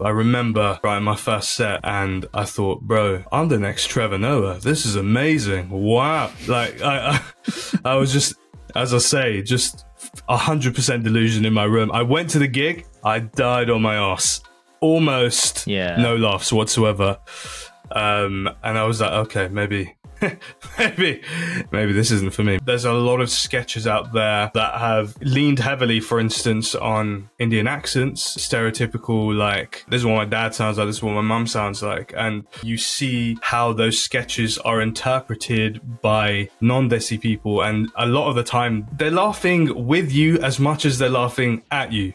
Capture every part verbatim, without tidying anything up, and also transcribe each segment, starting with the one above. I remember writing my first set and I thought, bro, I'm the next Trevor Noah. This is amazing. Wow. Like, I, I, I was just, as I say, just one hundred percent delusion in my room. I went to the gig. I died on my ass. Almost yeah. no laughs whatsoever. Um, and I was like, okay, maybe... maybe maybe this isn't for me. There's a lot of sketches out there that have leaned heavily, for instance, on Indian accents, stereotypical, like, this is what my dad sounds like, this is what my mum sounds like, and you see how those sketches are interpreted by non-Desi people, and a lot of the time they're laughing with you as much as they're laughing at you.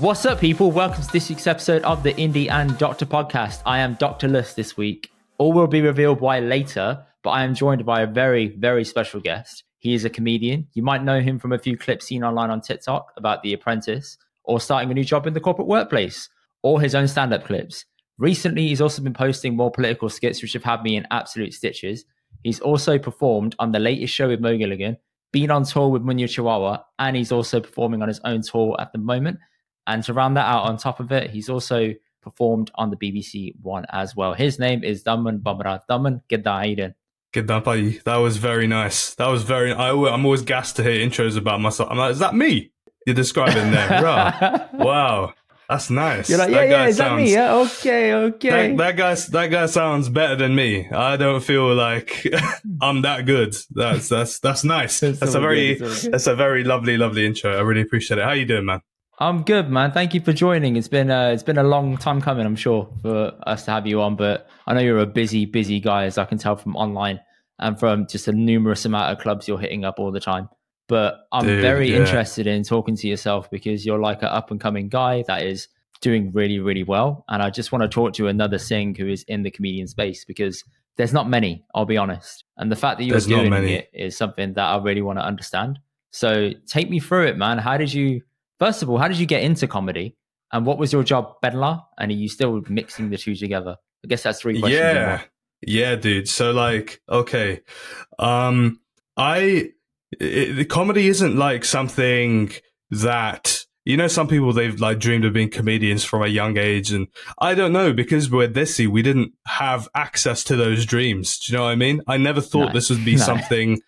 What's up, people? Welcome to this week's episode of the Indie and Doctor Podcast. I am Doctor Lust this week. All will be revealed why later, but I am joined by a very, very special guest. He is a comedian. You might know him from a few clips seen online on TikTok about The Apprentice, or starting a new job in the corporate workplace, or his own stand-up clips. Recently, he's also been posting more political skits, which have had me in absolute stitches. He's also performed on the latest show with Mo Gilligan, been on tour with Munya Chawawa, and he's also performing on his own tour at the moment. And to round that out on top of it, he's also performed on the B B C One as well. His name is Daman Bamrah. Daman, G'day, Aiden. That was very nice. That was very... I, I'm always gassed to hear intros about myself. I'm like, is that me? You're describing there. Wow. That's nice. You're like, yeah, that yeah, is sounds, that me? Yeah, okay, okay. That, that, guy, that guy sounds better than me. I don't feel like I'm that good. That's that's that's nice. That's, that's, a very, that's, that's a very lovely, lovely intro. I really appreciate it. How you doing, man? I'm good, man. Thank you for joining. It's been uh, it's been a long time coming, I'm sure, for us to have you on. But I know you're a busy, busy guy, as I can tell from online and from just a numerous amount of clubs you're hitting up all the time. But I'm Dude, very yeah. interested in talking to yourself, because you're like an up and coming guy that is doing really, really well. And I just want to talk to another Singh who is in the comedian space, because there's not many, I'll be honest. And the fact that you're there's doing it is something that I really want to understand. So take me through it, man. How did you... First of all, how did you get into comedy, and what was your job, Bedla? And are you still mixing the two together? I guess that's three questions. Yeah, yeah, dude. So, like, okay, um, I it, the comedy isn't like something that, you know, some people, they've like dreamed of being comedians from a young age, and I don't know, because we're Desi, we didn't have access to those dreams. Do you know what I mean? I never thought no, this would be no. something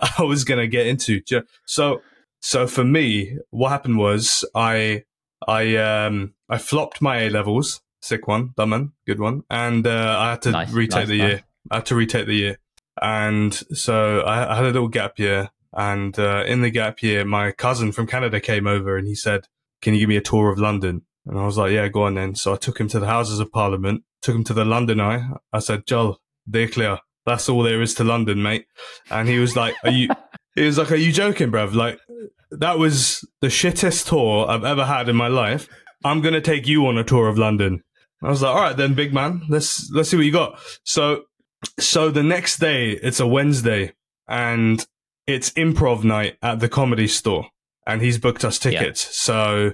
I was gonna get into. So. So for me, what happened was I I um I flopped my A levels, sick one, dumb one, good one, and uh, I had to nice, retake nice, the nice. year. I had to retake the year, and so I, I had a little gap year. And uh, in the gap year, my cousin from Canada came over, and he said, "Can you give me a tour of London?" And I was like, "Yeah, go on then." So I took him to the Houses of Parliament, took him to the London Eye. I said, "Jol, they're clear. That's all there is to London, mate." And he was like, "Are you?" He was like, "Are you joking, bruv? Like, that was the shittest tour I've ever had in my life. I'm going to take you on a tour of London." I was like, all right then, big man, let's, let's see what you got. So, so the next day, it's a Wednesday, and it's improv night at the Comedy Store, and he's booked us tickets. Yeah. So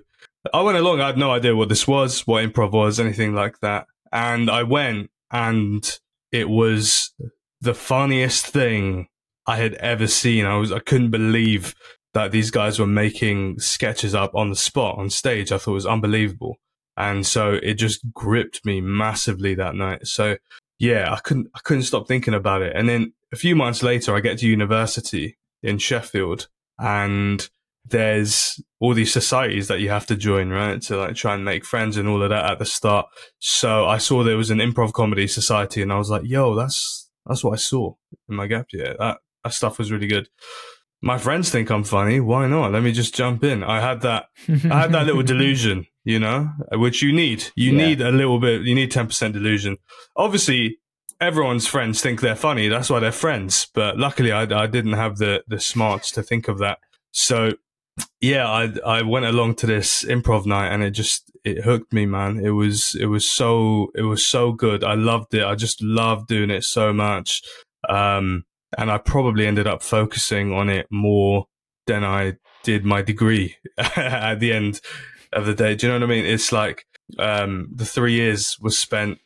I went along. I had no idea what this was, what improv was, anything like that. And I went, and it was the funniest thing I had ever seen. I was, I couldn't believe that these guys were making sketches up on the spot on stage. I thought it was unbelievable. And so it just gripped me massively that night. So yeah, I couldn't, I couldn't stop thinking about it. And then a few months later, I get to university in Sheffield, and there's all these societies that you have to join, right? To like try and make friends and all of that at the start. So I saw there was an improv comedy society, and I was like, yo, that's, that's what I saw in my gap year. That, that stuff was really good. My friends think I'm funny. Why not? Let me just jump in. I had that, I had that little delusion, you know, which you need. You yeah. need a little bit. You need ten percent delusion. Obviously, everyone's friends think they're funny. That's why they're friends. But luckily, I, I didn't have the, the smarts to think of that. So yeah, I, I went along to this improv night, and it just, it hooked me, man. It was, it was so, it was so good. I loved it. I just loved doing it so much. Um, And I probably ended up focusing on it more than I did my degree at the end of the day. Do you know what I mean? It's like um, the three years was spent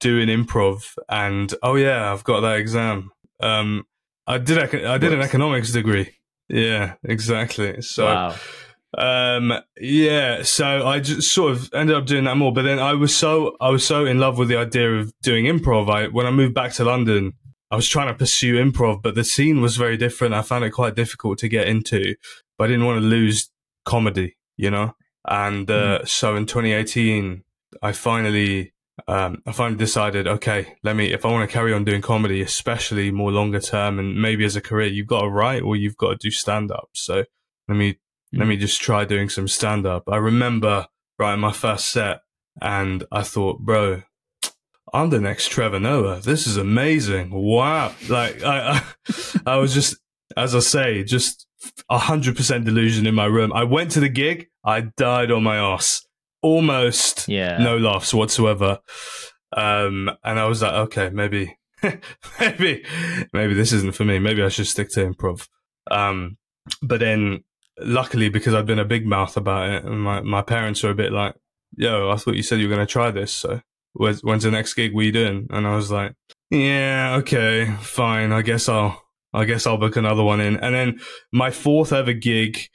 doing improv, and oh yeah, I've got that exam. Um, I did. I did an economics degree. Yeah, exactly. So, wow. um, yeah, so I just sort of ended up doing that more. But then I was so I was so in love with the idea of doing improv. I when I moved back to London, I was trying to pursue improv, but the scene was very different. I found it quite difficult to get into, but I didn't want to lose comedy, you know. And uh, mm. so in twenty eighteen, I finally. Um, I finally decided, okay, let me, if I want to carry on doing comedy, especially more longer term and maybe as a career, you've got to write or you've got to do stand up. So let me, mm. let me just try doing some stand up. I remember writing my first set and I thought, bro, I'm the next Trevor Noah. This is amazing. Wow. Like I, I, I was just, as I say, just a hundred percent delusion in my room. I went to the gig. I died on my ass. Almost yeah. no laughs whatsoever. Um, and I was like, okay, maybe, maybe, maybe this isn't for me. Maybe I should stick to improv. Um, but then luckily, because I've been a big mouth about it, and my, my parents were a bit like, yo, I thought you said you were going to try this. So when's, when's the next gig? What are you doing? And I was like, yeah, okay, fine. I guess I'll, I guess I'll book another one in. And then my fourth ever gig,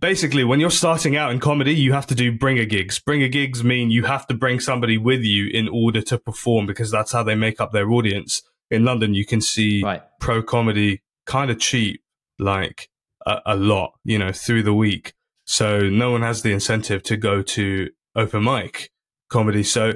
basically, when you're starting out in comedy, you have to do bringer gigs. Bringer gigs mean you have to bring somebody with you in order to perform, because that's how they make up their audience. In London, you can see right. pro comedy kind of cheap, like a, a lot, you know, through the week. So no one has the incentive to go to open mic comedy. So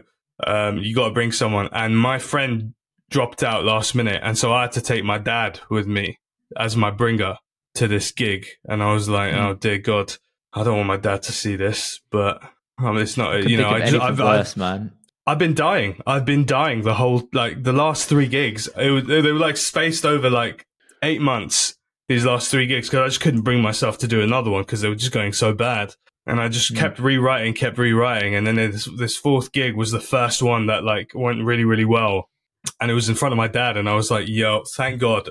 um, you got to bring someone. And my friend dropped out last minute. And so I had to take my dad with me as my bringer to this gig, and I was like, mm. oh dear God, I don't want my dad to see this, but um, it's not, I you know, I just, I've, worse, I've, man. I've been dying. I've been dying the whole, like the last three gigs, it was, they were like spaced over like eight months, these last three gigs, because I just couldn't bring myself to do another one because they were just going so bad. And I just mm. kept rewriting, kept rewriting. And then this, this fourth gig was the first one that like went really, really well. And it was in front of my dad. And I was like, yo, thank God,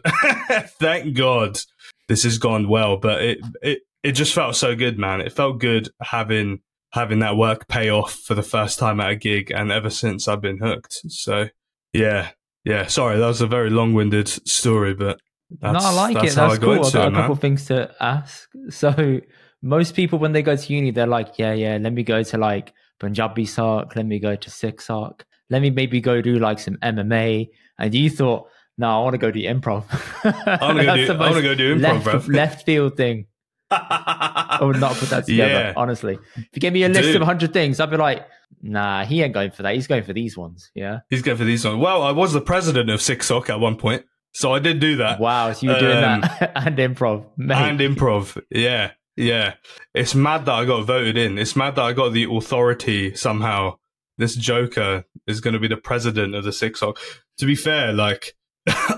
thank God. This has gone well, but it, it, it just felt so good, man. It felt good having having that work pay off for the first time at a gig, and ever since I've been hooked. So, yeah, yeah. Sorry, that was a very long-winded story, but that's, no, I like that's it. How that's I got cool. into I've got it, a couple man. Things to ask. So, most people when they go to uni, they're like, yeah, yeah, let me go to like Punjabi Soc, let me go to Sikh Soc, let me maybe go do like some M M A, and you thought, no, I want to go do improv. I want to go, do, I want to go do improv, left, bro. Left field thing. I would not put that together, yeah. honestly. If you gave me a list Dude. of one hundred things, I'd be like, nah, he ain't going for that. He's going for these ones, yeah? He's going for these ones. Well, I was the president of Sikh Soc at one point, so I did do that. Wow, so you were doing um, that and improv. Mate. And improv, yeah, yeah. It's mad that I got voted in. It's mad that I got the authority somehow. This joker is going to be the president of the Sikh Soc. To be fair, like,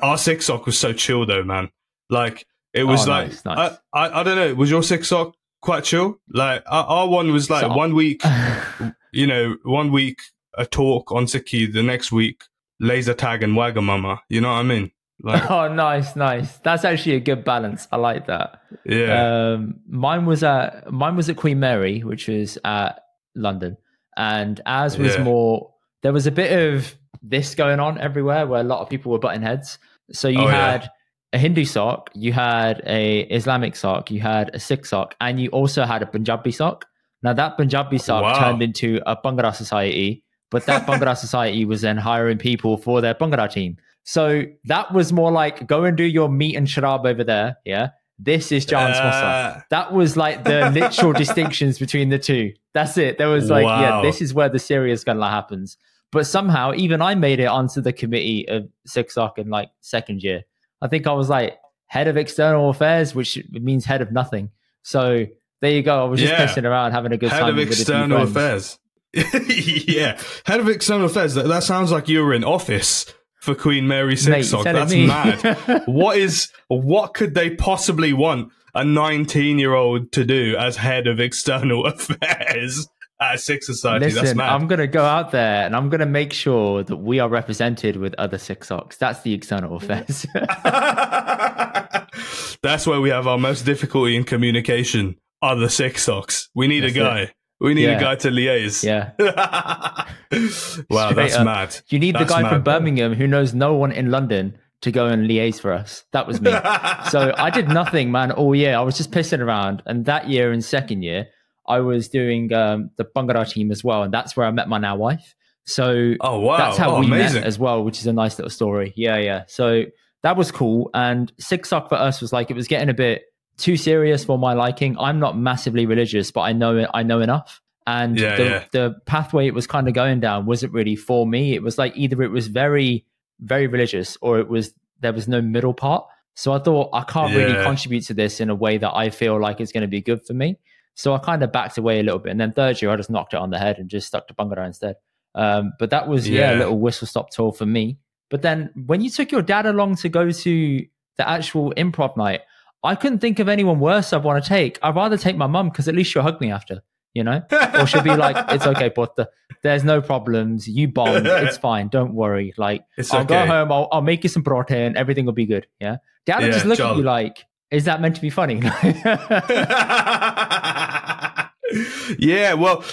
our Sikh Soc was so chill though, man. Like it was oh, like nice, nice. I, I I don't know. Was your Sikh Soc quite chill? Like our, our one was like so, one week, you know, one week a talk on Sikhi, the next week laser tag and Wagamama. You know what I mean? Like, oh, nice, nice. That's actually a good balance. I like that. Yeah. Um, mine was at mine was at Queen Mary, which is at London, and ours was yeah. more. There was a bit of this going on everywhere where a lot of people were butting heads. So you oh, had yeah. a Hindu sock, you had a Islamic sock, you had a Sikh sock, and you also had a Punjabi sock. Now that Punjabi sock wow. turned into a Bhangra society, but that Bhangra society was then hiring people for their Bhangra team. So that was more like, go and do your meat and sharab over there. Yeah. This is Jan's uh... Mossa. That was like the literal distinctions between the two. That's it. There was like, wow. yeah, this is where the serious gunla happens. But somehow, even I made it onto the committee of Sikh Soc in like second year. I think I was like head of external affairs, which means head of nothing. So there you go. I was just yeah. pissing around, having a good head time. Head of with external affairs. yeah. Head of external affairs. That, that sounds like you were in office for Queen Mary Sikh Soc. That's mad. What is, what could they possibly want a nineteen year old to do as head of external affairs? At Sikh Society, Listen, that's mad. I'm going to go out there and I'm going to make sure that we are represented with other Sikh Socs. That's the external affairs. That's where we have our most difficulty in communication, other Sikh Socs. We need that's a guy. It. We need yeah. a guy to liaise. Yeah. Wow, Straight that's up. Mad. You need that's the guy mad, from Birmingham bro. Who knows no one in London to go and liaise for us. That was me. So I did nothing, man, all year. I was just pissing around. And that year and second year, I was doing um, the Bhangra team as well. And that's where I met my now wife. So oh, wow. that's how oh, we amazing. met as well, which is a nice little story. Yeah, yeah. So that was cool. And Sikh Soc for us was like, it was getting a bit too serious for my liking. I'm not massively religious, but I know I know enough. And yeah, the, yeah. the pathway it was kind of going down wasn't really for me. It was like either it was very, very religious or it was there was no middle part. So I thought I can't yeah. really contribute to this in a way that I feel like it's going to be good for me. So I kind of backed away a little bit. And then third year, I just knocked it on the head and just stuck to Bhangra instead. Um, but that was yeah. yeah, a little whistle stop tour for me. But then when you took your dad along to go to the actual improv night, I couldn't think of anyone worse I'd want to take. I'd rather take my mum because at least she'll hug me after, you know, or she'll be like, it's okay, Potter. There's no problems. You bombed. It's fine. Don't worry. Like, it's I'll okay. go home. I'll, I'll make you some broth and everything will be good. Yeah. Dad yeah, will just look job. at you like, is that meant to be funny? Yeah, well,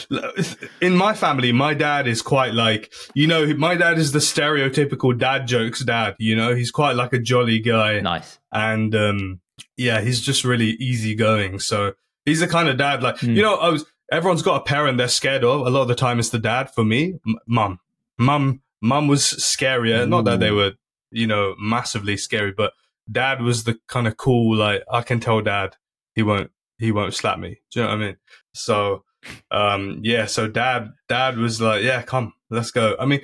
in my family, my dad is quite like, you know, my dad is the stereotypical dad jokes dad, you know, he's quite like a jolly guy. Nice. And um, yeah, he's just really easygoing. So he's the kind of dad like, mm. you know, I was, everyone's got a parent they're scared of. A lot of the time it's the dad for me. M- mum. Mum mum was scarier. Ooh. Not that they were, you know, massively scary, but Dad was the kind of cool, like, I can tell Dad he won't he won't slap me. Do you know what I mean? So, um, yeah, so Dad Dad was like, yeah, come, let's go. I mean,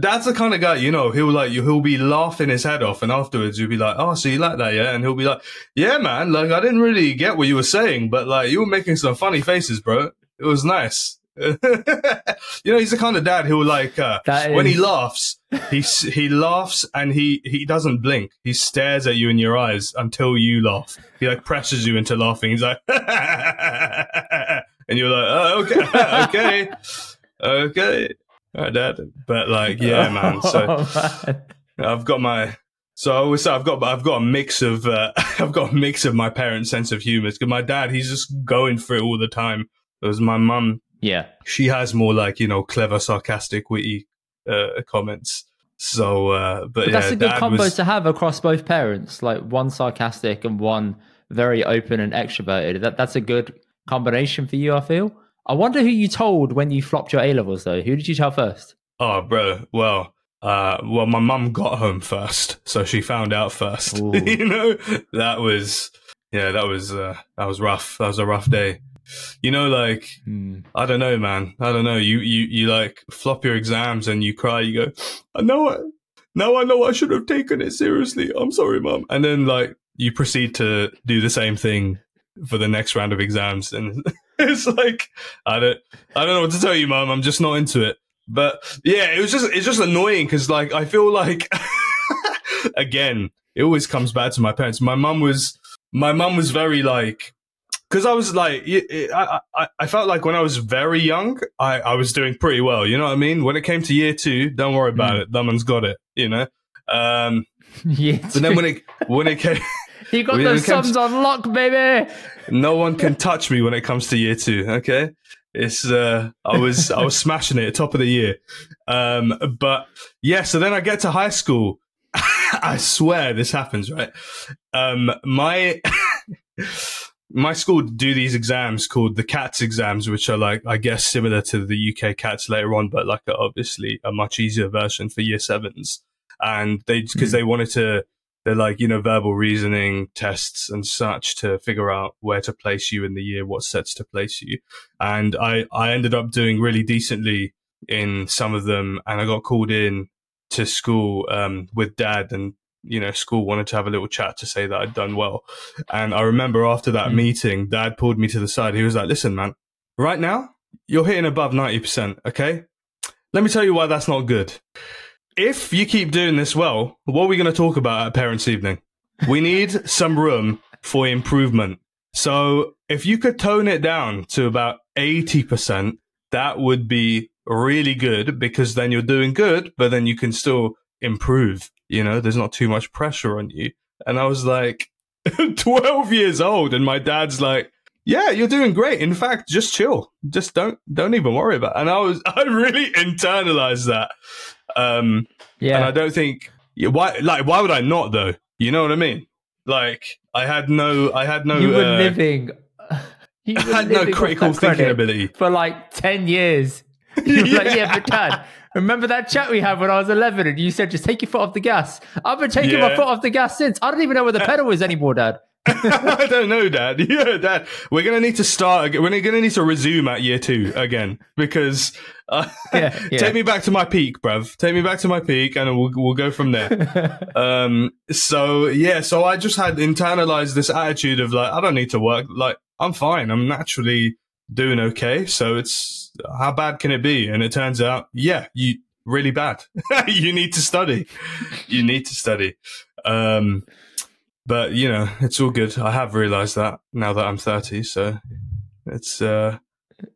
Dad's the kind of guy, you know, he'll like he'll be laughing his head off, and afterwards you'll be like, oh, so you like that, yeah? And he'll be like, yeah, man, like, I didn't really get what you were saying, but, like, you were making some funny faces, bro. It was nice. You know, he's the kind of dad who, like, uh, is... when he laughs, he he laughs and he, he doesn't blink. He stares at you in your eyes until you laugh. He, like, pressures you into laughing. He's like, and you're like, oh, okay, okay, okay. All right, Dad. But, like, yeah, man. So oh, man. I've got my... So I always say I've got, I've got a mix of, uh, I've got a mix of my parents' sense of humor. Because my dad, he's just going for it all the time. Whereas my mum... Yeah, she has more like, you know, clever, sarcastic, witty uh, comments. So, uh, but, but that's yeah, a good Dad combo was... to have across both parents, like one sarcastic and one very open and extroverted. That that's a good combination for you, I feel. I wonder who you told when you flopped your A levels, though. Who did you tell first? Oh, bro. Well, uh, well, my mum got home first, so she found out first. You know, that was yeah, that was uh, that was rough. That was a rough day. You know, like, mm. I don't know, man. I don't know. You, you, you like flop your exams and you cry. You go, I know it. Now I know I should have taken it seriously. I'm sorry, mum. And then, like, you proceed to do the same thing for the next round of exams. And it's like, I don't, I don't know what to tell you, mum. I'm just not into it. But yeah, it was just, it's just annoying because, like, I feel like, again, it always comes back to my parents. My mum was, my mum was very like, Because I was like, I, I, I felt like when I was very young, I, I was doing pretty well. You know what I mean? When it came to year two, don't worry about mm. it. Daman's got it, you know? Um, year two. But then when it, when it came... you got those sums to, on lock, baby! No one can touch me when it comes to year two, okay? It's, uh, I was, I was smashing it at top of the year. Um, but yeah, so then I get to high school. I swear this happens, right? Um, my... My school do these exams called the CATS exams, which are like, I guess, similar to the U K CATS later on, but like obviously a much easier version for year sevens. And they, because mm. they wanted to, they're like, you know, verbal reasoning tests and such to figure out where to place you in the year, what sets to place you. And I, I ended up doing really decently in some of them. And I got called in to school um, with Dad and, you know, school wanted to have a little chat to say that I'd done well. And I remember after that mm. meeting, Dad pulled me to the side. He was like, listen, man, right now you're hitting above ninety percent. Okay. Let me tell you why that's not good. If you keep doing this well, what are we going to talk about at parents' evening? We need some room for improvement. So if you could tone it down to about eighty percent, that would be really good because then you're doing good, but then you can still improve. You know, there's not too much pressure on you. And I was like twelve years old. And my dad's like, yeah, you're doing great. In fact, just chill. Just don't don't even worry about it. And I was I really internalized that. Um, yeah. And I don't think, Yeah, why? Like, why would I not though? You know what I mean? Like, I had no, I had no. You were uh, living. You were I had living no critical thinking ability for like ten years. You were yeah. like, yeah, but Dad, remember that chat we had when I was eleven, and you said just take your foot off the gas. I've been taking yeah. my foot off the gas since. I don't even know where the pedal is anymore, Dad. I don't know, Dad. Yeah, Dad. We're gonna need to start. We're gonna need to resume at year two again because uh, yeah, yeah. take me back to my peak, bruv. Take me back to my peak, and we'll we'll go from there. um. So yeah. So I just had internalized this attitude of like, I don't need to work. Like, I'm fine. I'm naturally doing okay. So it's how bad can it be? And it turns out, yeah, you really bad. You need to study. You need to study. Um. But, you know, it's all good. I have realised that now that I'm thirty, so it's uh,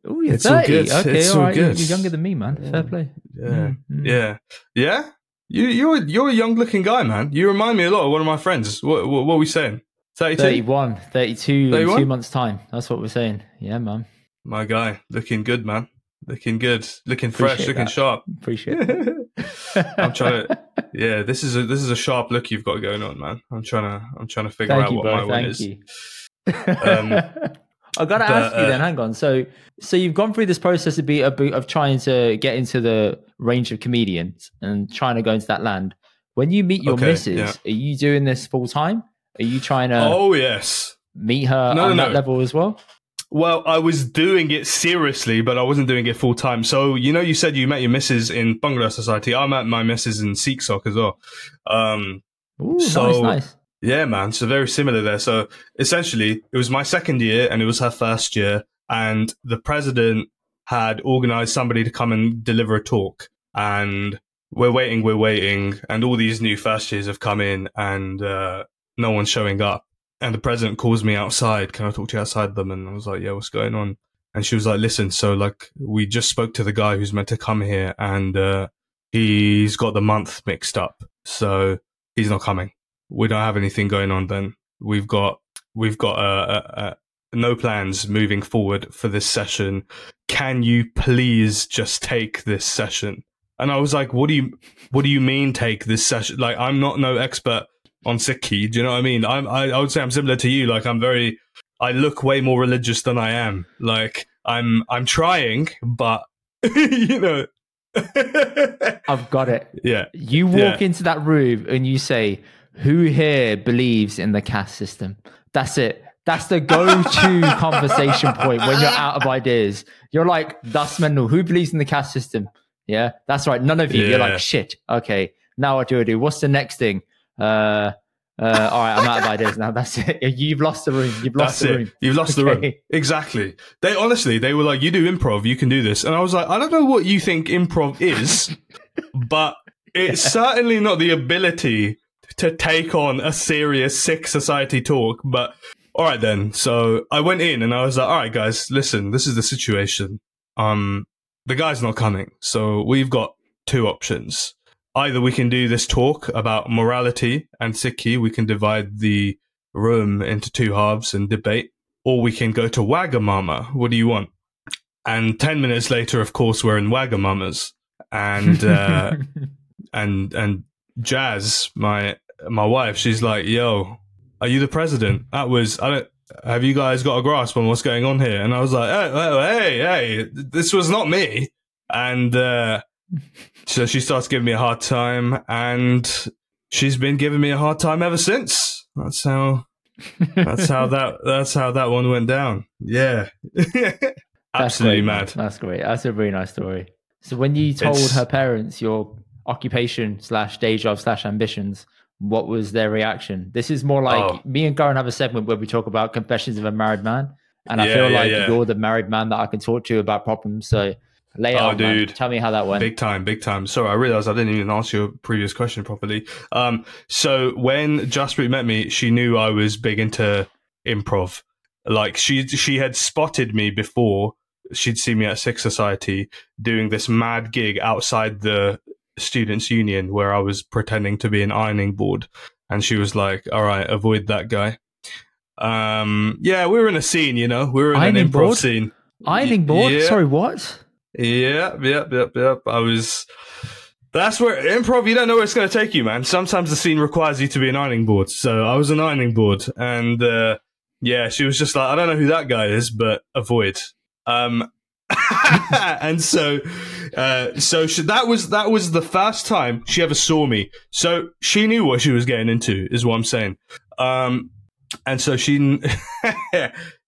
Ooh, you're it's thirty. All good. Okay, it's all, all right. good. You're younger than me, man. Fair play. Yeah, mm-hmm. yeah, yeah. You you're you're a young looking guy, man. You remind me a lot of one of my friends. What what, what are we saying? thirty-two? thirty-one, thirty-two, thirty-one? In two months' time. That's what we're saying. Yeah, man. My guy, looking good, man. Looking good, looking fresh, Appreciate looking that. sharp. Appreciate it. I'm trying to, yeah. This is a this is a sharp look you've got going on, man. I'm trying to I'm trying to figure Thank out you, what bro. my Thank one is. You. Um, I gotta but, ask you uh, then. Hang on. So so you've gone through this process of be of, of trying to get into the range of comedians and trying to go into that land. When you meet your okay, missus, yeah. are you doing this full time? Are you trying to? Oh yes. Meet her no, on no, that no. level as well. Well, I was doing it seriously, but I wasn't doing it full time. So, you know, you said you met your missus in Bangla Society. I met my missus in Sikh Soc as well. Um, Ooh, so, nice, nice. Yeah, man. So very similar there. So essentially, it was my second year and it was her first year. And the president had organized somebody to come and deliver a talk. And we're waiting, we're waiting. And all these new first years have come in and uh, no one's showing up. And the president calls me outside. Can I talk to you outside them? And I was like, yeah, what's going on? And she was like, listen, so like we just spoke to the guy who's meant to come here and uh, he's got the month mixed up. So he's not coming. We don't have anything going on then. We've got, we've got uh, uh, uh, no plans moving forward for this session. Can you please just take this session? And I was like, what do you, what do you mean take this session? Like, I'm not no expert on Sikhi, do you know what I mean? I'm, I I would say I'm similar to you. Like I'm very, I look way more religious than I am. Like I'm, I'm trying, but you know, I've got it. Yeah. You walk yeah. into that room and you say, "Who here believes in the caste system?" That's it. That's the go-to conversation point when you're out of ideas. You're like, "Das Mendel, who believes in the caste system?" Yeah, that's right. None of you. Yeah. You're like, "Shit. Okay, now what do I do? What's the next thing?" uh uh all right, I'm out of ideas now. That's it. You've lost the room. You've lost That's the it. room. You've lost okay. the room. Exactly. They honestly, they were like, "You do improv. You can do this." And I was like, "I don't know what you think improv is, but it's yeah. certainly not the ability to take on a serious Sikh society talk." But all right then. So I went in and I was like, "All right, guys, listen. This is the situation. Um, the guy's not coming, so we've got two options." Either we can do this talk about morality and Sikhi, we can divide the room into two halves and debate, or we can go to Wagamama. What do you want? And ten minutes later, of course, we're in Wagamamas, and uh, and and Jazz, my my wife, she's like, "Yo, are you the president? That was I don't. Have you guys got a grasp on what's going on here?" And I was like, "Oh, oh hey, hey, this was not me," and. Uh, So she starts giving me a hard time, and she's been giving me a hard time ever since. That's how. That's how that. That's how that one went down. Yeah, absolutely great, mad. Man. That's great. That's a really nice story. So when you told it's... her parents your occupation slash day job slash ambitions, what was their reaction? This is more like oh. me and Goran have a segment where we talk about confessions of a married man, and I yeah, feel yeah, like yeah. you're the married man that I can talk to about problems. So. Lay oh, on, dude. Man. Tell me how that went. Big time, big time. Sorry, I realized I didn't even answer your previous question properly. Um, so when Jaspreet met me, she knew I was big into improv. Like she, she had spotted me before. She'd seen me at Sikh Society doing this mad gig outside the Students' Union where I was pretending to be an ironing board, and she was like, "All right, avoid that guy." Um, yeah, we were in a scene, you know, we were in ironing an improv board? scene. Ironing board. Yeah. Sorry, what? Yep, yep, yep, yep. I was, That's where improv, you don't know where it's going to take you, man. Sometimes the scene requires you to be an ironing board. So I was an ironing board, and uh, yeah, she was just like, I don't know who that guy is, but avoid. Um, and so, uh, so she, that was that was the first time she ever saw me. So she knew what she was getting into, is what I'm saying. Um, and so she,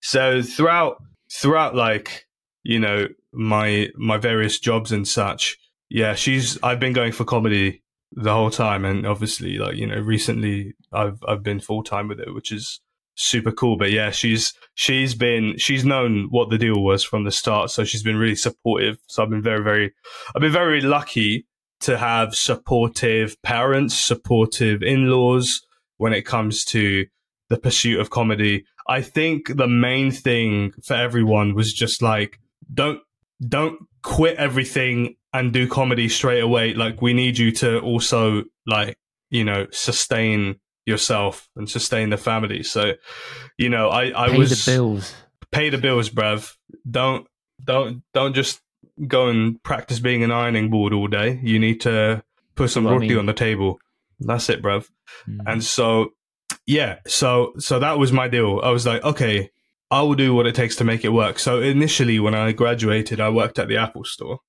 so throughout throughout like you know my my various jobs and such. Yeah, she's. I've been going for comedy the whole time, and obviously, like you know, recently I've I've been full time with it, which is super cool. But yeah, she's she's been she's known what the deal was from the start, so she's been really supportive. So I've been very very, I've been very lucky to have supportive parents, supportive in-laws when it comes to the pursuit of comedy. I think the main thing for everyone was just like don't don't quit everything and do comedy straight away. Like, we need you to also, like, you know, sustain yourself and sustain the family. So, you know, I, I pay was... Pay the bills. Pay the bills, bruv. Don't, don't, don't just go and practice being an ironing board all day. You need to put some roti I mean. on the table. That's it, bruv. Mm. And so, yeah, so, so that was my deal. I was like, okay, I will do what it takes to make it work. So initially, when I graduated, I worked at the Apple Store.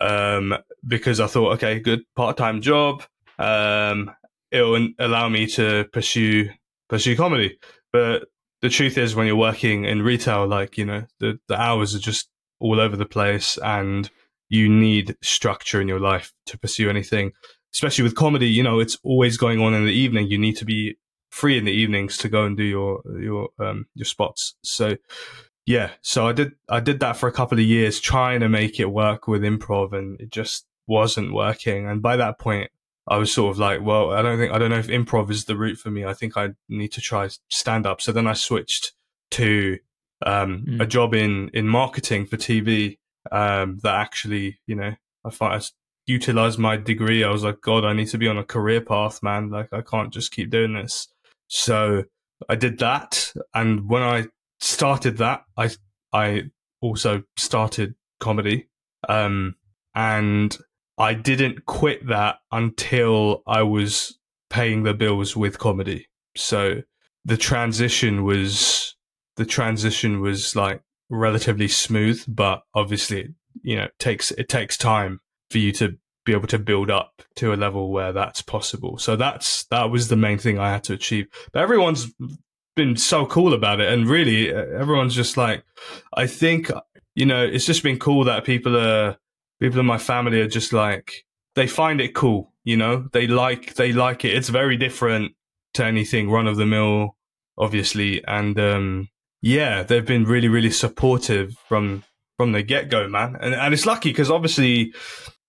Um, because I thought, okay, good part-time job. Um, it'll allow me to pursue pursue comedy. But the truth is, when you're working in retail, like you know, the, the hours are just all over the place, and you need structure in your life to pursue anything. Especially with comedy, you know, it's always going on in the evening. You need to be free in the evenings to go and do your your um, your spots. So. Yeah, so I did I did that for a couple of years trying to make it work with improv, and it just wasn't working. And by that point, I was sort of like, well, I don't think I don't know if improv is the route for me. I think I need to try stand up. So then I switched to um, mm. a job in, in marketing for T V um, that actually, you know, I thought I utilized my degree. I was like, God, I need to be on a career path, man. Like, I can't just keep doing this. So I did that, and when I started that, I I also started comedy, um, and I didn't quit that until I was paying the bills with comedy. So the transition was the transition was like relatively smooth, but obviously, you know, it takes it takes time for you to be able to build up to a level where that's possible. So that's that was the main thing I had to achieve. But everyone's been so cool about it, and really everyone's just like, I think, you know, it's just been cool that people are people in my family are just like, they find it cool, you know, they like they like it. It's very different to anything run of the mill, obviously, and um yeah, they've been really really supportive from from the get-go, man. And and it's lucky, because obviously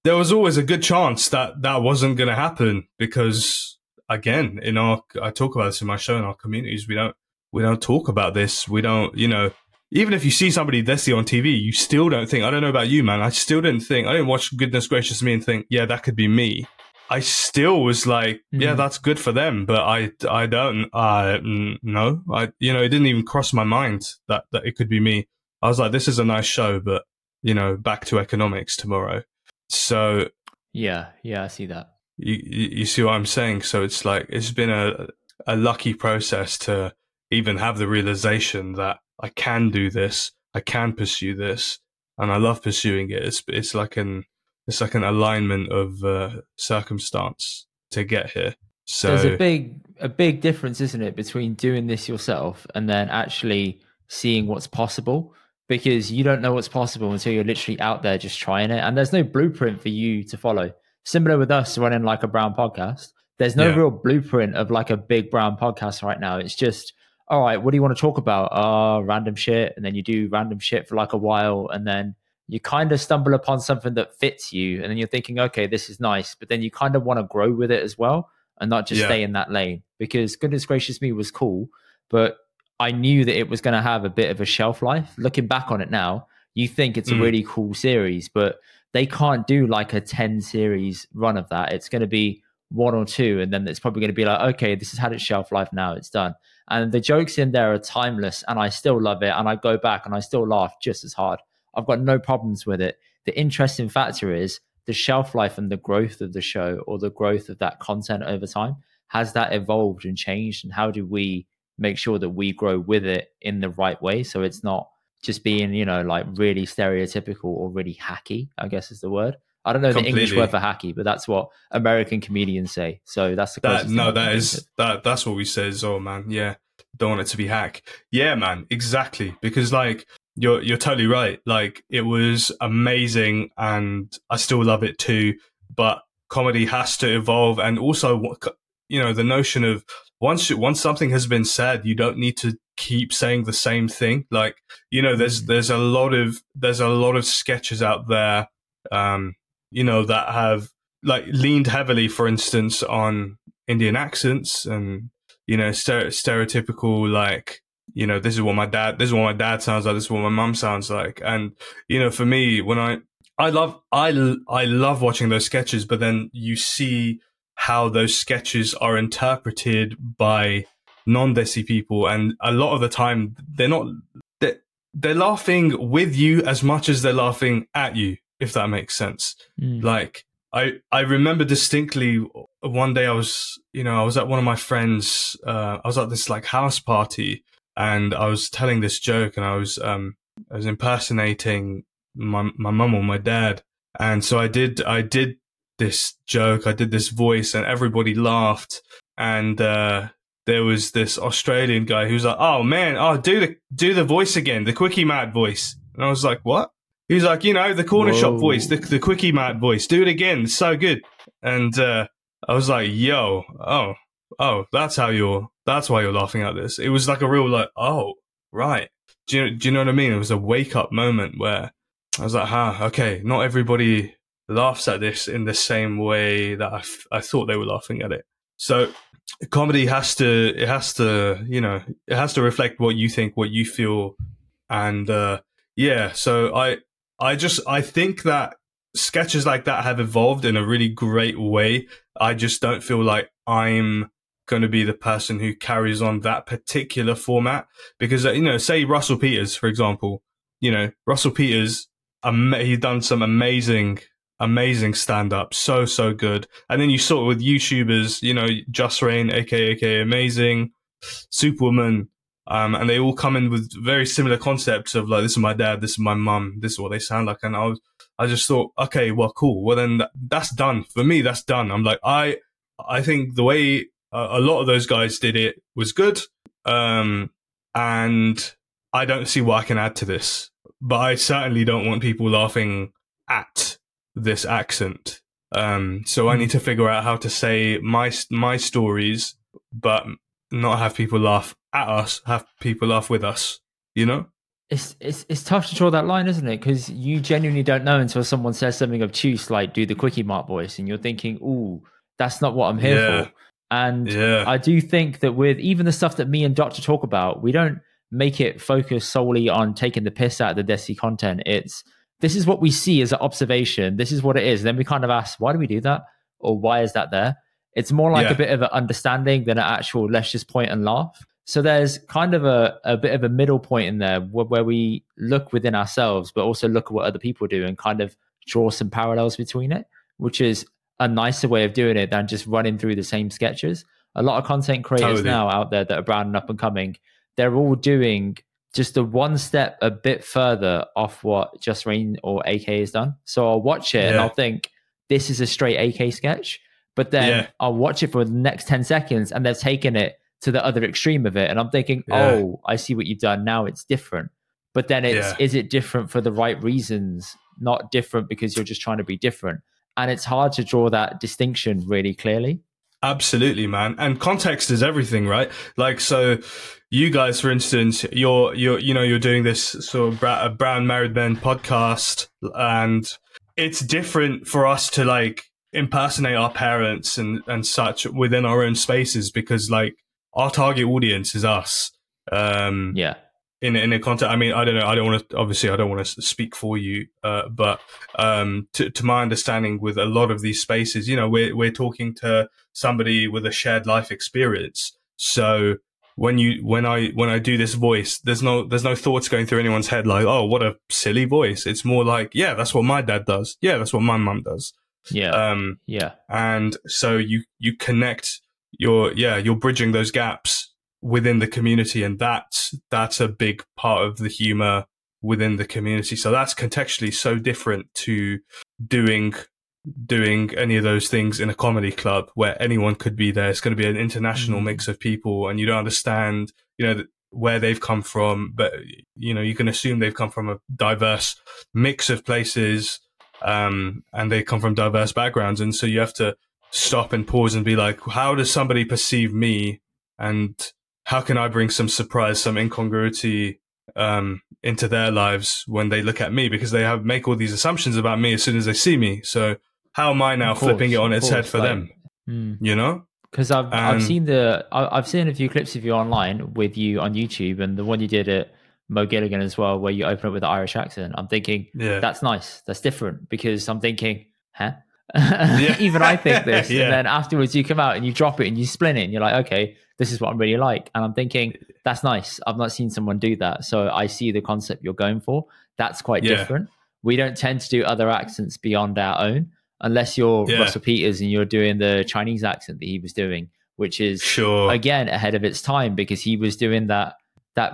there was always a good chance that that wasn't going to happen, because again, in our, I talk about this in my show, in our communities, we don't, we don't talk about this. We don't, you know, even if you see somebody desi on T V, you still don't think, I don't know about you, man. I still didn't think, I didn't watch Goodness Gracious Me and think, yeah, that could be me. I still was like, mm-hmm. yeah, that's good for them. But I, I don't, uh, no, I, you know, it didn't even cross my mind that, that it could be me. I was like, this is a nice show, but you know, back to economics tomorrow. So yeah, yeah, I see that. You, you see what I'm saying? So it's like, it's been a, a lucky process to even have the realization that I can do this, I can pursue this, and I love pursuing it. It's it's like an it's like an alignment of uh, circumstance to get here. So there's a big a big difference, isn't it, between doing this yourself and then actually seeing what's possible, because you don't know what's possible until you're literally out there just trying it, and there's no blueprint for you to follow. Similar with us running Like a Brown Podcast. There's no yeah. real blueprint of like a big brown podcast right now. It's just, all right, what do you want to talk about? Uh, random shit. And then you do random shit for like a while. And then you kind of stumble upon something that fits you. And then you're thinking, okay, this is nice. But then you kind of want to grow with it as well and not just yeah. stay in that lane. Because Goodness Gracious Me was cool, but I knew that it was going to have a bit of a shelf life. Looking back on it now, you think it's mm. a really cool series, but they can't do like a ten series run of that. It's going to be one or two, and then it's probably going to be like, okay, this has had its shelf life now, it's done. And the jokes in there are timeless, and I still love it, and I go back and I still laugh just as hard. I've got no problems with it. The interesting factor is the shelf life and the growth of the show or the growth of that content over time, has that evolved and changed? And how do we make sure that we grow with it in the right way? So it's not just being, you know, like really stereotypical or really hacky, I guess is the word. I don't know Completely. the English word for hacky, but that's what American comedians say. So that's the that, no, that is that. That's what we say. Is, oh man, yeah, don't want it to be hack. Yeah, man, exactly. Because like you're you're totally right. Like it was amazing, and I still love it too. But comedy has to evolve, and also, you know, the notion of once you, once something has been said, you don't need to keep saying the same thing. Like, you know, there's there's a lot of there's a lot of sketches out there. Um, you know, that have like leaned heavily, for instance, on Indian accents and, you know, stere- stereotypical, like, you know, this is what my dad, this is what my dad sounds like, this is what my mum sounds like. And, you know, for me, when I, I love, I, I love watching those sketches, but then you see how those sketches are interpreted by non-Desi people. And a lot of the time they're not, they're, they're laughing with you as much as they're laughing at you, if that makes sense. Mm. Like I, I remember distinctly one day I was, you know, I was at one of my friends, uh, I was at this like house party and I was telling this joke and I was, um, I was impersonating my, my mum or my dad. And so I did, I did this joke. I did this voice and everybody laughed. And, uh, there was this Australian guy who's like, oh man, oh, do the, do the voice again, the Kwik-E-Mart voice. And I was like, what? He's like, you know, the corner Whoa. shop voice, the, the Kwik-E-Mart voice. Do it again. It's so good. And uh, I was like, yo, oh, oh, that's how you're, that's why you're laughing at this. It was like a real like, oh, right. Do you, do you know what I mean? It was a wake up moment where I was like, huh, okay, not everybody laughs at this in the same way that I, f- I thought they were laughing at it. So comedy has to, it has to, you know, it has to reflect what you think, what you feel. And uh, yeah, so I, I just, I think that sketches like that have evolved in a really great way. I just don't feel like I'm going to be the person who carries on that particular format because, you know, say Russell Peters, for example, you know, Russell Peters, um, he's done some amazing, amazing stand up. So, so good. And then you saw it with YouTubers, you know, Just Rain, aka, aka Amazing, Superwoman. Um, and they all come in with very similar concepts of like, this is my dad, this is my mum, this is what they sound like. And I was, I just thought, okay, well, cool. Well, then th- that's done for me. That's done. I'm like, I, I think the way uh, a lot of those guys did it was good. Um, and I don't see what I can add to this, but I certainly don't want people laughing at this accent. Um, so I need to figure out how to say my, my stories, but not have people laugh at us, have people laugh with us, you know? It's it's it's tough to draw that line, isn't it? Because you genuinely don't know until someone says something obtuse, like do the Kwik-E-Mart voice, and you're thinking, ooh, that's not what I'm here yeah. for. And yeah. I do think that with even the stuff that me and Doctor talk about, we don't make it focus solely on taking the piss out of the Desi content. It's, this is what we see as an observation. This is what it is. And then we kind of ask, why do we do that? Or why is that there? It's more like yeah. a bit of an understanding than an actual, let's just point and laugh. So there's kind of a, a bit of a middle point in there where, where we look within ourselves, but also look at what other people do and kind of draw some parallels between it, which is a nicer way of doing it than just running through the same sketches. A lot of content creators totally. now out there that are brand and up and coming, they're all doing just the one step a bit further off what Just Rain or A K has done. So I'll watch it yeah. and I'll think, this is a straight A K sketch. But then yeah. I'll watch it for the next ten seconds and they've taken it to the other extreme of it. And I'm thinking, yeah. oh, I see what you've done. Now it's different. But then it's, yeah. is it different for the right reasons? Not different because you're just trying to be different. And it's hard to draw that distinction really clearly. Absolutely, man. And context is everything, right? Like, so you guys, for instance, you're, you're, you know, you're doing this sort of bra- brown married men podcast and it's different for us to like, impersonate our parents and and such within our own spaces because like our target audience is us um yeah in in a context. I mean I don't know I don't want to obviously I don't want to speak for you uh but um to, to my understanding with a lot of these spaces, you know, we're we're talking to somebody with a shared life experience, so when you when I when I do this voice, there's no there's no thoughts going through anyone's head like, oh, what a silly voice. It's more like, yeah, that's what my dad does. Yeah, that's what my mum does. Yeah. Um, yeah. And so you you connect your yeah you're bridging those gaps within the community, and that's that's a big part of the humor within the community. So that's contextually so different to doing doing any of those things in a comedy club where anyone could be there. It's going to be an international mm-hmm. mix of people, and you don't understand, you know, where they've come from, but you know, you can assume they've come from a diverse mix of places, um, and they come from diverse backgrounds. And so you have to stop and pause and be like, how does somebody perceive me? And how can I bring some surprise, some incongruity, um, into their lives when they look at me? Because they have make all these assumptions about me as soon as they see me. So how am I now course, flipping it on its course, head for like, them? Mm. You know, because I've and, I've seen the I've seen a few clips of you online with you on YouTube, and the one you did at Mo Gilligan as well, where you open up with the Irish accent. I'm thinking, yeah. that's nice, that's different, because I'm thinking, huh? Yeah. Even I think this, yeah. and then afterwards you come out and you drop it and you split it, and you're like, okay, this is what I'm really like. And I'm thinking, that's nice. I've not seen someone do that. So I see the concept you're going for. That's quite yeah. different. We don't tend to do other accents beyond our own, unless you're yeah. Russell Peters and you're doing the Chinese accent that he was doing, which is sure. again ahead of its time, because he was doing that that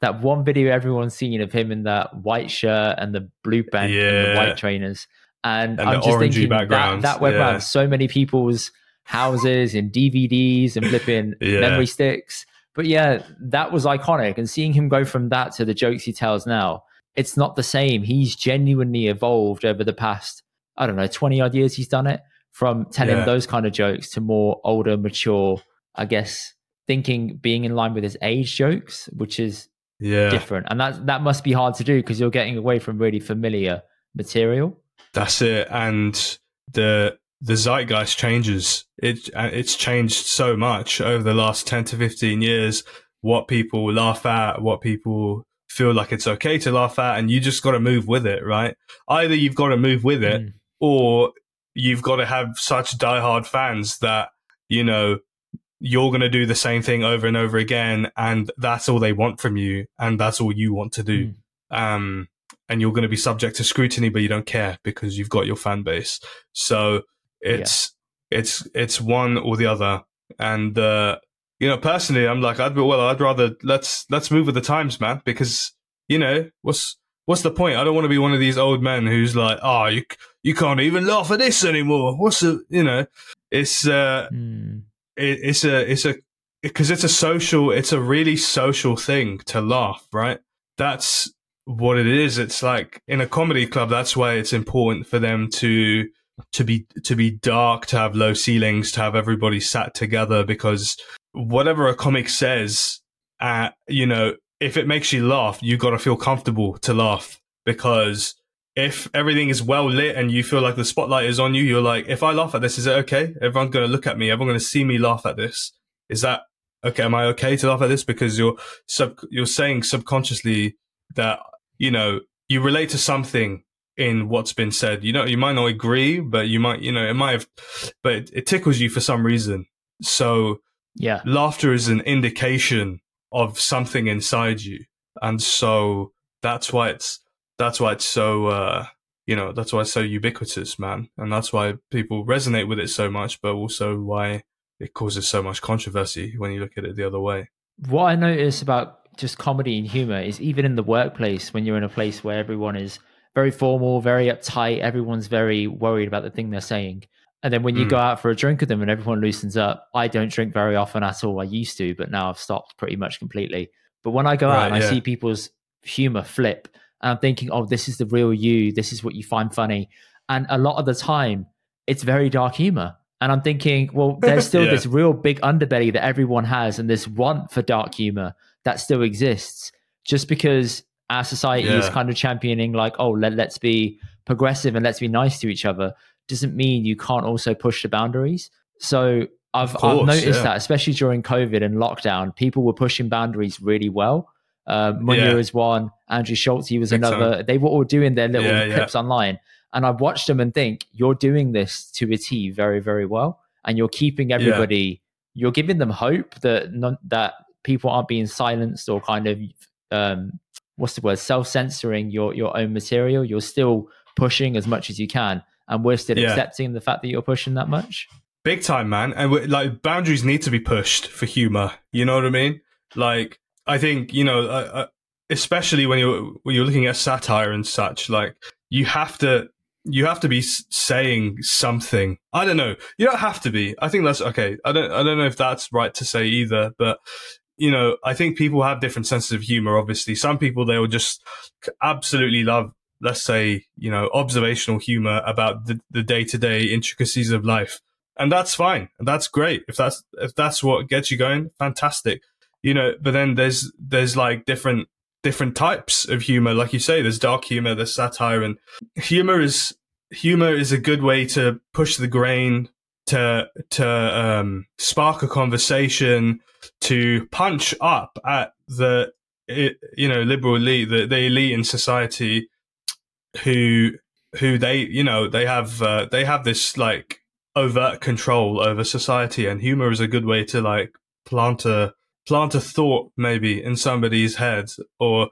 that one video everyone's seen of him in that white shirt and the blue band yeah. and the white trainers. And, and I'm just thinking that, that went yeah. around so many people's houses and D V Ds and flipping yeah. memory sticks. But yeah, that was iconic. And seeing him go from that to the jokes he tells now, it's not the same. He's genuinely evolved over the past, I don't know, twenty odd years he's done it, from telling yeah. those kind of jokes to more older, mature, I guess, thinking, being in line with his age jokes, which is yeah. different. And that, that must be hard to do, because you're getting away from really familiar material. That's it. And the the zeitgeist changes. It it's changed so much over the last ten to fifteen years, what people laugh at, what people feel like it's okay to laugh at, and you just got to move with it, right? Either you've got to move with it mm. or you've got to have such diehard fans that, you know, you're going to do the same thing over and over again, and that's all they want from you, and that's all you want to do. Mm. Um And you're going to be subject to scrutiny, but you don't care because you've got your fan base. So it's yeah. it's it's one or the other. And uh, you know, personally, I'm like, I'd be, well, I'd rather let's let's move with the times, man. Because you know, what's what's the point? I don't want to be one of these old men who's like, oh, you you can't even laugh at this anymore. What's the you know? It's uh, mm. it, it's a it's a because it's a social, it's a really social thing to laugh, right? That's what it is. It's like in a comedy club, that's why it's important for them to to be to be dark, to have low ceilings, to have everybody sat together, because whatever a comic says, uh you know, if it makes you laugh, you got to feel comfortable to laugh. Because if everything is well lit and you feel like the spotlight is on you, you're like, if I laugh at this, is it okay? Everyone's going to look at me, everyone's going to see me laugh at this. Is that okay? Am I okay to laugh at this? Because you're sub you're saying subconsciously that, you know, you relate to something in what's been said. You know, you might not agree, but you might, you know, it might have, but it, it tickles you for some reason. So yeah, laughter is an indication of something inside you. And so that's why it's, that's why it's so, uh, you know, that's why it's so ubiquitous, man. And that's why people resonate with it so much, but also why it causes so much controversy when you look at it the other way. What I notice about just comedy and humor is, even in the workplace, when you're in a place where everyone is very formal, very uptight, everyone's very worried about the thing they're saying. And then when you mm. go out for a drink with them and everyone loosens up, I don't drink very often at all. I used to, but now I've stopped pretty much completely. But when I go right, out and yeah. I see people's humor flip, and I'm thinking, oh, this is the real you. This is what you find funny. And a lot of the time it's very dark humor. And I'm thinking, well, there's still yeah. this real big underbelly that everyone has, and this want for dark humor that still exists, just because our society yeah. is kind of championing like, oh, let, let's be progressive and let's be nice to each other, doesn't mean you can't also push the boundaries. So I've, course, I've noticed yeah. that, especially during COVID and lockdown, people were pushing boundaries really well. Uh, Munya yeah. is one, Andrew Schultz, he was another. So. They were all doing their little yeah, clips yeah. online. And I've watched them and think, you're doing this to a T very, very well. And you're keeping everybody, yeah. you're giving them hope that, non- that people aren't being silenced or kind of um what's the word self-censoring your your own material. You're still pushing as much as you can, and we're still yeah. accepting the fact that you're pushing that much. Big time, man. And we're, like, boundaries need to be pushed for humor, you know what I mean? Like, I think, you know, uh, especially when you're when you're looking at satire and such, like, you have to you have to be saying something. I don't know, you don't have to be, I think that's okay, I don't I don't know if that's right to say either, but you know, I think people have different senses of humor. Obviously, some people, they will just absolutely love, let's say, you know, observational humor about the, the day-to-day intricacies of life. And that's fine. And that's great. If that's, if that's what gets you going, fantastic. You know, but then there's, there's like different, different types of humor. Like you say, there's dark humor, there's satire, and humor is, humor is a good way to push the grain, to, to, um, spark a conversation, to punch up at the, you know, liberal elite, the, the elite in society, who who they, you know, they have uh, they have this like overt control over society, and humor is a good way to like plant a plant a thought maybe in somebody's head, or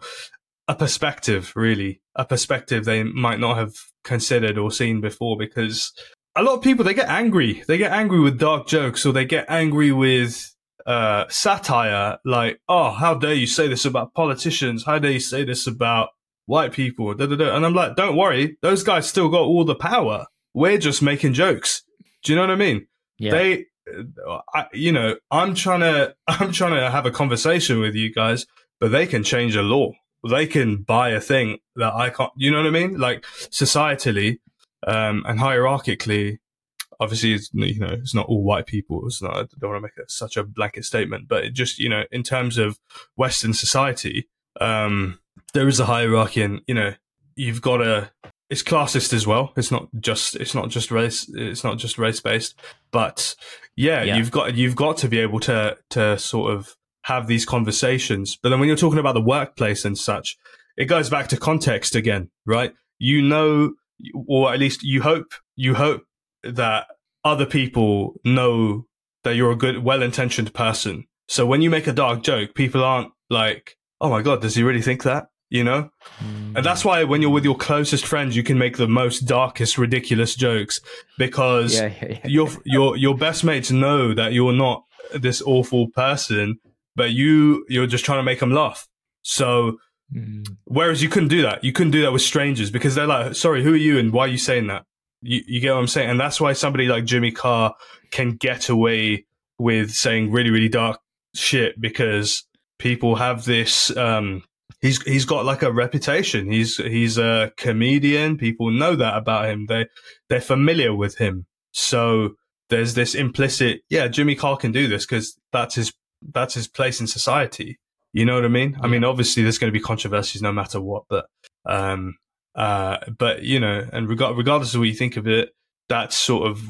a perspective, really a perspective they might not have considered or seen before, because a lot of people, they get angry they get angry with dark jokes, or they get angry with uh satire, like, oh, how dare you say this about politicians, how dare you say this about white people, da, da, da. And I'm like, don't worry, those guys still got all the power. We're just making jokes. Do you know what I mean? Yeah. They, I, you know, I'm trying to, I'm trying to have a conversation with you guys, but they can change a law. They can buy a thing that I can't. You know what I mean? Like, societally um, and hierarchically, obviously, it's, you know, it's not all white people. It's not, I don't want to make a, such a blanket statement, but it just, you know, in terms of Western society. Um, There is a hierarchy, and you know, you've got a. It's classist as well. It's not just. It's not just race. It's not just race based. But yeah, yeah, you've got you've got to be able to to sort of have these conversations. But then when you're talking about the workplace and such, it goes back to context again, right? You know, or at least you hope you hope that other people know that you're a good, well-intentioned person. So when you make a dark joke, people aren't like, "Oh my God, does he really think that?" You know? Mm. And that's why when you're with your closest friends, you can make the most darkest, ridiculous jokes, because yeah, yeah, yeah. your your your best mates know that you're not this awful person, but you you're just trying to make them laugh. So mm. whereas you couldn't do that. You couldn't do that with strangers, because they're like, sorry, who are you and why are you saying that? You, you get what I'm saying? And that's why somebody like Jimmy Carr can get away with saying really, really dark shit, because people have this, um, he's, he's got like a reputation. He's, he's a comedian. People know that about him. They, they're familiar with him. So there's this implicit, yeah, Jimmy Carr can do this because that's his, that's his place in society. You know what I mean? I mean, obviously there's going to be controversies no matter what, but, um, uh, but you know, and reg- regardless of what you think of it, that's sort of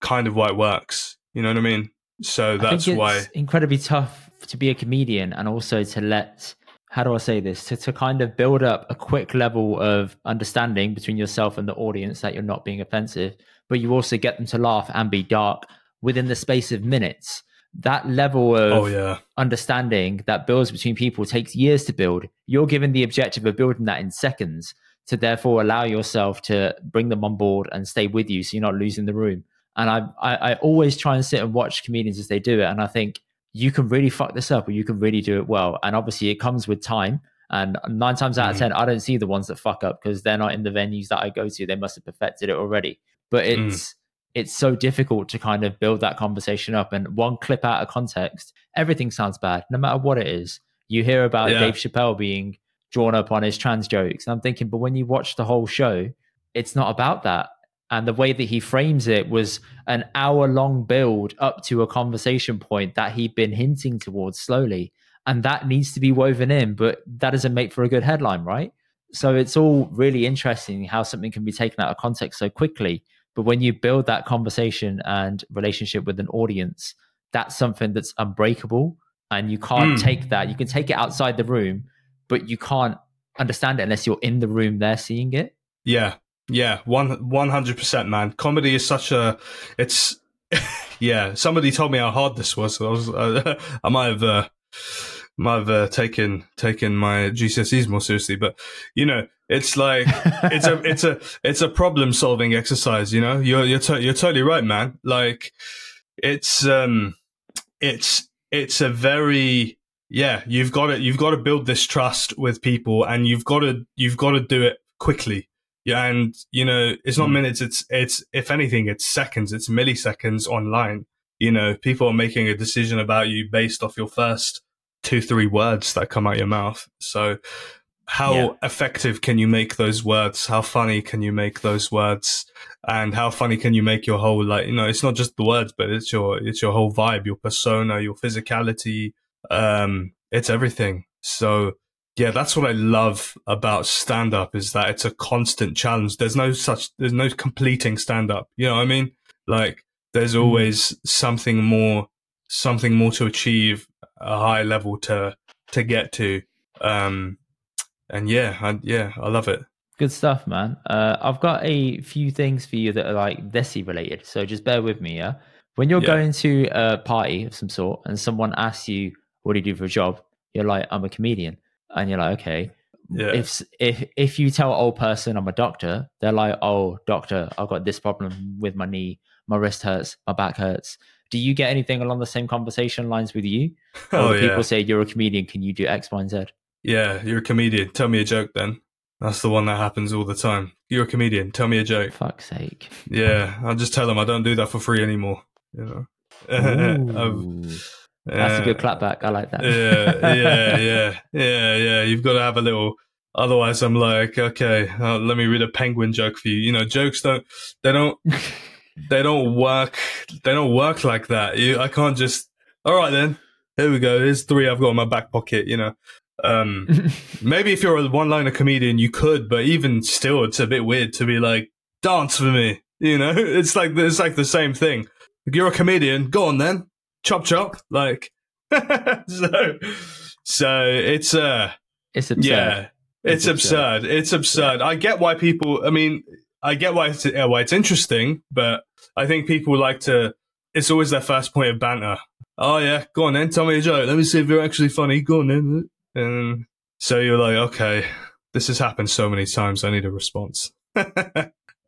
kind of why it works. You know what I mean? So that's why it's incredibly tough to be a comedian, and also to let, how do I say this, to, to kind of build up a quick level of understanding between yourself and the audience that you're not being offensive, but you also get them to laugh and be dark within the space of minutes. That level of oh, yeah. understanding that builds between people takes years to build. You're given the objective of building that in seconds, to therefore allow yourself to bring them on board and stay with you, so you're not losing the room. And I, I, I always try and sit and watch comedians as they do it, and I think you can really fuck this up, or you can really do it well. And obviously it comes with time, and nine times out of ten, I don't see the ones that fuck up, because they're not in the venues that I go to. They must have perfected it already. But it's, mm. it's so difficult to kind of build that conversation up, and one clip out of context, everything sounds bad, no matter what it is. You hear about yeah. Dave Chappelle being drawn up on his trans jokes, and I'm thinking, but when you watch the whole show, it's not about that. And the way that he frames it was an hour long build up to a conversation point that he'd been hinting towards slowly. And that needs to be woven in, but that doesn't make for a good headline, right? So it's all really interesting how something can be taken out of context so quickly. But when you build that conversation and relationship with an audience, that's something that's unbreakable, and you can't mm. take that. You can take it outside the room, but you can't understand it unless you're in the room there seeing it. Yeah. Yeah, one one hundred percent, man. Comedy is such a, it's yeah. Somebody told me how hard this was. So I was, uh, I might have uh, I've uh, taken taken my G C S Es more seriously, but you know, it's like it's a it's a it's a problem solving exercise. You know, you're you're to- you're totally right, man. Like it's um it's it's a very yeah you've got to you've got to build this trust with people, and you've got to you've got to do it quickly. Yeah, and you know, it's not minutes. It's it's if anything, it's seconds. It's milliseconds online. You know, people are making a decision about you based off your first two, three words that come out your mouth. So how yeah. effective can you make those words? How funny can you make those words? And how funny can you make your whole, like, you know, it's not just the words, but it's your, it's your whole vibe, your persona, your physicality. Um, it's everything. So yeah, that's what I love about stand up is that it's a constant challenge. There's no such, there's no completing stand up. You know what I mean? Like there's always something more, something more to achieve, a high level to to get to, um and yeah I, yeah I love it. Good stuff, man. uh I've got a few things for you that are like Desi related, so just bear with me. Yeah, when you're yeah. going to a party of some sort and someone asks you what do you do for a job, you're like, I'm a comedian, and you're like, okay. Yeah. If if if you tell an old person I'm a doctor, they're like, oh doctor, I've got this problem with my knee, my wrist hurts, my back hurts. Do you get anything along the same conversation lines with you? Or oh, people yeah. say, you're a comedian, can you do X, Y, and Z? Yeah, you're a comedian. Tell me a joke then. That's the one that happens all the time. You're a comedian. Tell me a joke. Fuck's sake. Yeah, I'll just tell them I don't do that for free anymore. You know, um, that's uh, a good clapback. I like that. yeah, yeah, yeah, yeah, yeah. You've got to have a little... Otherwise, I'm like, okay, uh, let me read a penguin joke for you. You know, jokes don't... They don't... They don't work. They don't work like that. You, I can't just. All right then. Here we go. Here's three I've got in my back pocket. You know, um, maybe if you're a one-liner comedian, you could. But even still, it's a bit weird to be like, dance for me. You know, it's like it's like the same thing. If you're a comedian. Go on then. Chop chop. Like, so so it's uh it's absurd. Yeah, it's, it's absurd. absurd. It's absurd. Yeah. I get why people. I mean. I get why it's, why it's interesting, but I think people like to, it's always their first point of banter. Oh yeah, go on then, tell me a joke. Let me see if you're actually funny. Go on then. And so you're like, okay, this has happened so many times. I need a response.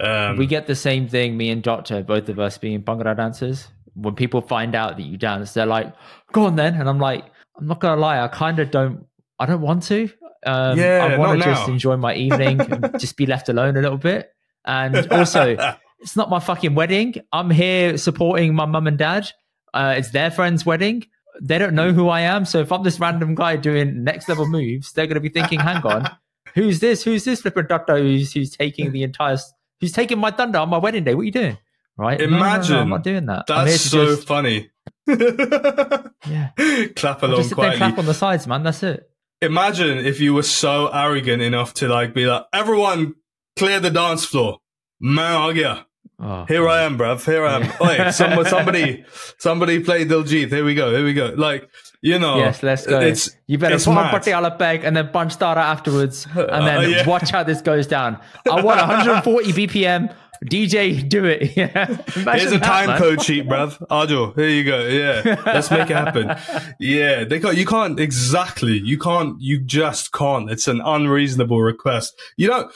um, we get the same thing, me and Doctor, both of us being Bhangra dancers. When people find out that you dance, they're like, go on then. And I'm like, I'm not going to lie. I kind of don't, I don't want to. Um, yeah, I want to just enjoy my evening and just be left alone a little bit. And also, it's not my fucking wedding. I'm here supporting my mum and dad. Uh, it's their friend's wedding. They don't know who I am. So if I'm this random guy doing next level moves, they're going to be thinking, hang on, who's this? Who's this flippin' doctor who's, who's taking the entire, who's taking my thunder on my wedding day? What are you doing? Right? Imagine. No, no, no, I'm not doing that. That's so just... funny. yeah. Clap along just quietly. Clap on the sides, man. That's it. Imagine if you were so arrogant enough to like be like, everyone... Clear the dance floor. Man, yeah. Oh, here man. I am, bruv. Here I am. Oi, somebody, somebody, somebody play Diljit. Here we go. Here we go. Like, you know. Yes, let's go. It's, you better put on Patiala Peg and then punch Tara afterwards. And then uh, yeah. watch how this goes down. I want one hundred forty B P M. D J, do it. Yeah. Here's a time that, code sheet, bruv. Arjo, here you go. Yeah. Let's make it happen. Yeah. They can't, you can't, exactly. You can't, you just can't. It's an unreasonable request. You don't,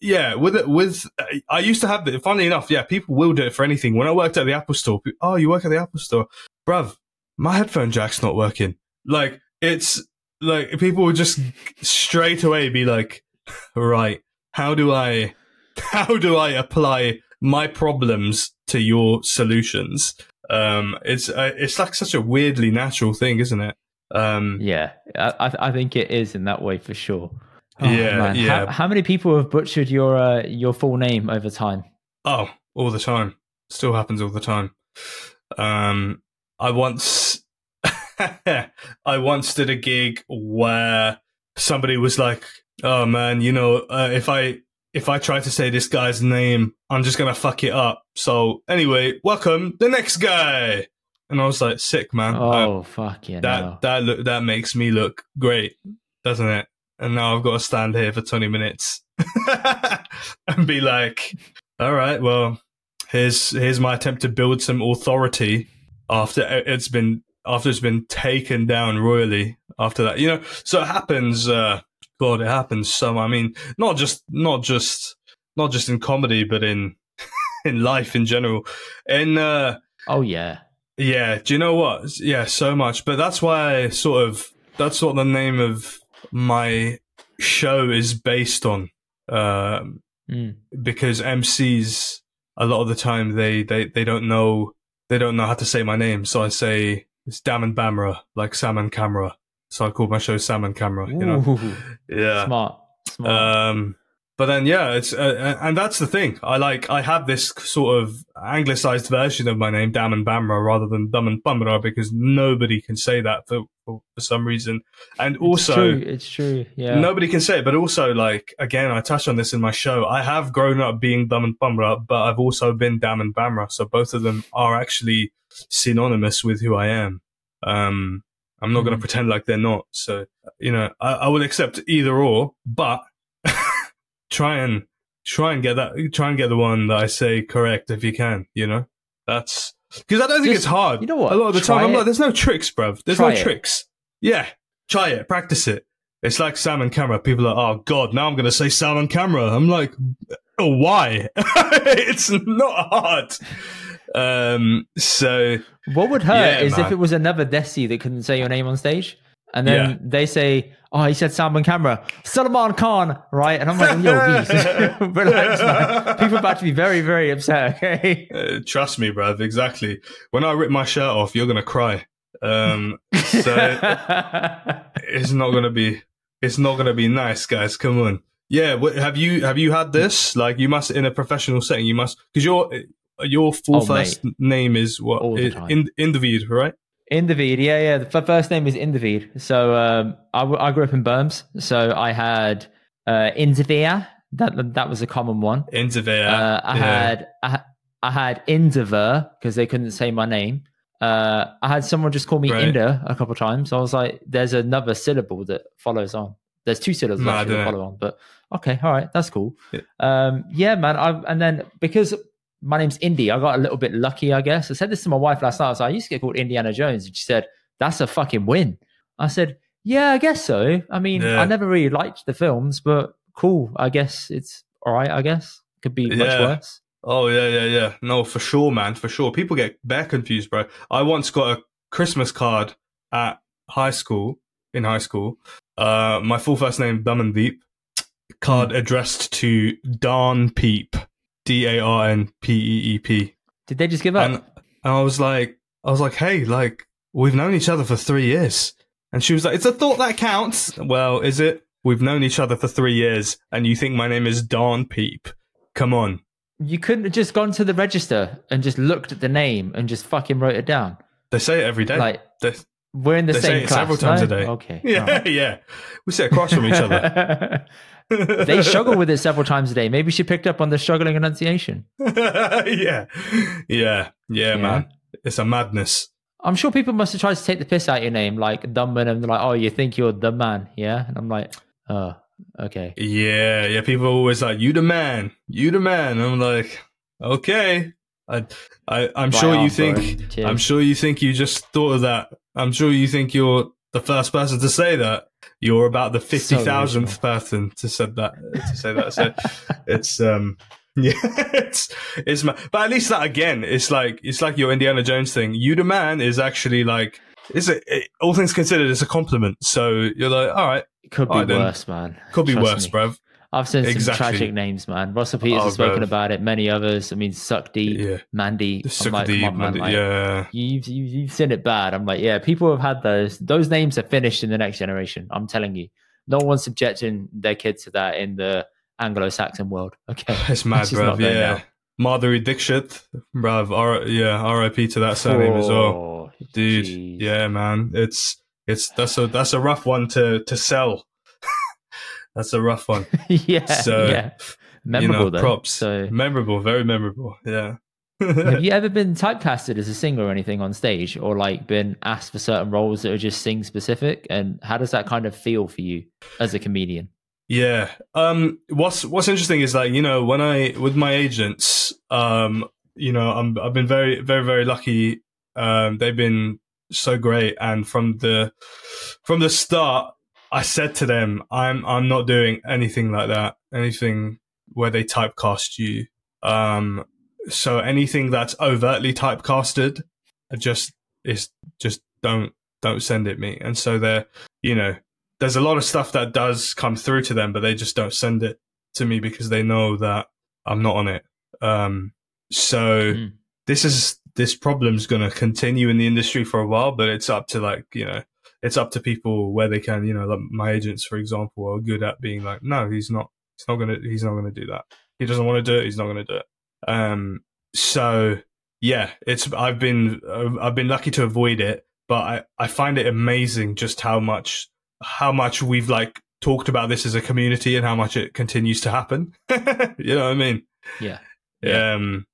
yeah, with it, with, I used to have the, funnily enough, yeah, people will do it for anything. When I worked at the Apple Store, people, oh, you work at the Apple Store? Bruv, my headphone jack's not working. Like, it's, like, people would just straight away be like, right, how do I, How do I apply my problems to your solutions? Um, it's uh, it's like such a weirdly natural thing, isn't it? Um, yeah, I, I think it is in that way for sure. Oh, yeah, man. yeah. How, how many people have butchered your uh, your full name over time? Oh, all the time. Still happens all the time. Um, I once I once did a gig where somebody was like, "Oh man, you know, uh, if I." If I try to say this guy's name, I'm just going to fuck it up. So anyway, welcome the next guy. And I was like, sick, man. Oh, I, fuck yeah. That, no. that, look, that makes me look great, doesn't it? And now I've got to stand here for twenty minutes and be like, all right, well, here's, here's my attempt to build some authority after it's been after it's been taken down royally after that, you know. So it happens, uh, God, it happens some, I mean, not just, not just, not just in comedy, but in, in life in general. And, uh, oh yeah. Yeah. Do you know what? Yeah. So much, but that's why I sort of, that's what the name of my show is based on. Um, mm. Because M Cs, a lot of the time they, they, they don't know, they don't know how to say my name. So I say it's Daman Bamrah, like Salmon Camera. So I call my show Salmon Camera, you know? Ooh, yeah. Smart. Smart. Um, but then, yeah, it's, uh, and that's the thing. I like, I have this sort of anglicized version of my name, Daman Bamrah, rather than Daman Bamrah, because nobody can say that for, for, for some reason. And also, it's true. It's true. Yeah. Nobody can say it, but also, like, again, I touched on this in my show. I have grown up being Daman Bamrah, but I've also been Daman Bamrah. So both of them are actually synonymous with who I am. Um, I'm not mm. going to pretend like they're not. So, you know, I, I will accept either or, but try and try and get that, try and get the one that I say correct if you can, you know, that's because I don't think Just, it's hard. You know what? A lot of the try time, it. I'm like, there's no tricks, bruv. There's try no it. tricks. Yeah. Try it. Practice it. It's like Salmon Camera. People are, oh God, now I'm going to say Salmon Camera. I'm like, oh, why? It's not hard. Um, so what would hurt yeah, is man. if it was another Desi that couldn't say your name on stage, and then yeah. they say, "Oh, he said Salman Camera, Salman Khan, right?" And I'm like, "Yo, geez, relax, man. People are about to be very, very upset." Okay, uh, trust me, bruv. Exactly. When I rip my shirt off, you're gonna cry. Um, so it's not gonna be, it's not gonna be nice, guys. Come on. Yeah. Wh- have you have you had this? Like, you must, in a professional setting, you must, because you're. Your full oh, first mate. name is what? In Indavid, right? Indavid, yeah, yeah. The first name is Indavid. So um, I, w- I grew up in Berms. So I had uh, Indavid. That that was a common one. Indavid. Uh, I, yeah. had, I had I had Indavid because they couldn't say my name. Uh, I had someone just call me right. Inda a couple of times. I was like, "There's another syllable that follows on." There's two syllables no, actually that follow on. But okay, all right, that's cool. Yeah, um, yeah man. I and then because. My name's Indy. I got a little bit lucky, I guess. I said this to my wife last night. I was like, I used to get called Indiana Jones. And she said, that's a fucking win. I said, yeah, I guess so. I mean, yeah. I never really liked the films, but cool. I guess it's all right, I guess. Could be yeah. much worse. Oh, yeah, yeah, yeah. No, for sure, man. For sure. People get bare confused, bro. I once got a Christmas card at high school, in high school. Uh, my full first name, Dhamandeep. Card mm. addressed to Darn Peep. D A R N P E E P. Did they just give up? And, and I was like, I was like, hey, like, we've known each other for three years. And she was like, it's a thought that counts. Well, is it? We've known each other for three years, and you think my name is Darn Peep. Come on. You couldn't have just gone to the register and just looked at the name and just fucking wrote it down. They say it every day. Like, they, we're in the they same say it class. Several times no? a day. Okay. Yeah, right. yeah. We sit across from each other. They struggle with it several times a day. Maybe she picked up on the struggling enunciation. yeah. yeah. Yeah. Yeah, man. It's a madness. I'm sure people must have tried to take the piss out of your name, like dumb, and they're like, oh, you think you're the man, yeah? And I'm like, oh, okay. Yeah, yeah. People are always like, you the man. You the man. And I'm like, okay. I I I'm right sure on, you think I'm sure you think you just thought of that. I'm sure you think you're the first person to say that. You're about the fifty thousandth so person to said that to say that. So it's um yeah it's it's ma- but at least that again it's like it's like your Indiana Jones thing. You the man is actually like is it, it all things considered it's a compliment. So you're like all right, it could be right, worse, then. man. Could be Trust worse, me. bruv. I've seen some exactly. tragic names, man. Russell Peters oh, has spoken bro. about it. Many others. I mean, Suck Deep, yeah. Mandy. Suck like, Deep, Mandy. Like, yeah. You've, you've, you've seen it bad. I'm like, yeah, people have had those. Those names are finished in the next generation. I'm telling you. No one's subjecting their kids to that in the Anglo-Saxon world. Okay. It's mad, bruv. Yeah. Madhuri Dixit, bruv. R- yeah. R I P to that surname oh, as well. Dude. Geez. Yeah, man. It's, it's, that's a, that's a rough one to, to sell. That's a rough one. yeah, so, yeah. Memorable, you know, though. Props. So, memorable, very memorable, yeah. Have you ever been typecasted as a singer or anything on stage, or like been asked for certain roles that are just sing-specific? And how does that kind of feel for you as a comedian? Yeah. Um, what's What's interesting is like, you know, when I, with my agents, um, you know, I'm, I've been very, very, very lucky. Um, they've been so great. And from the from the start, I said to them, I'm I'm not doing anything like that, anything where they typecast you. Um, so anything that's overtly typecasted, I just it's just don't don't send it me. And so they're, you know, there's a lot of stuff that does come through to them, but they just don't send it to me because they know that I'm not on it. Um, so mm. this is this problem's going to continue in the industry for a while, but it's up to like, you know, it's up to people where they can, you know, like my agents, for example, are good at being like, no, he's not, he's not going to, he's not going to do that. He doesn't want to do it. He's not going to do it. Um, so yeah, it's, I've been, I've been lucky to avoid it, but I, I find it amazing just how much, how much we've like talked about this as a community and how much it continues to happen. You know what I mean? Yeah. Yeah. Um,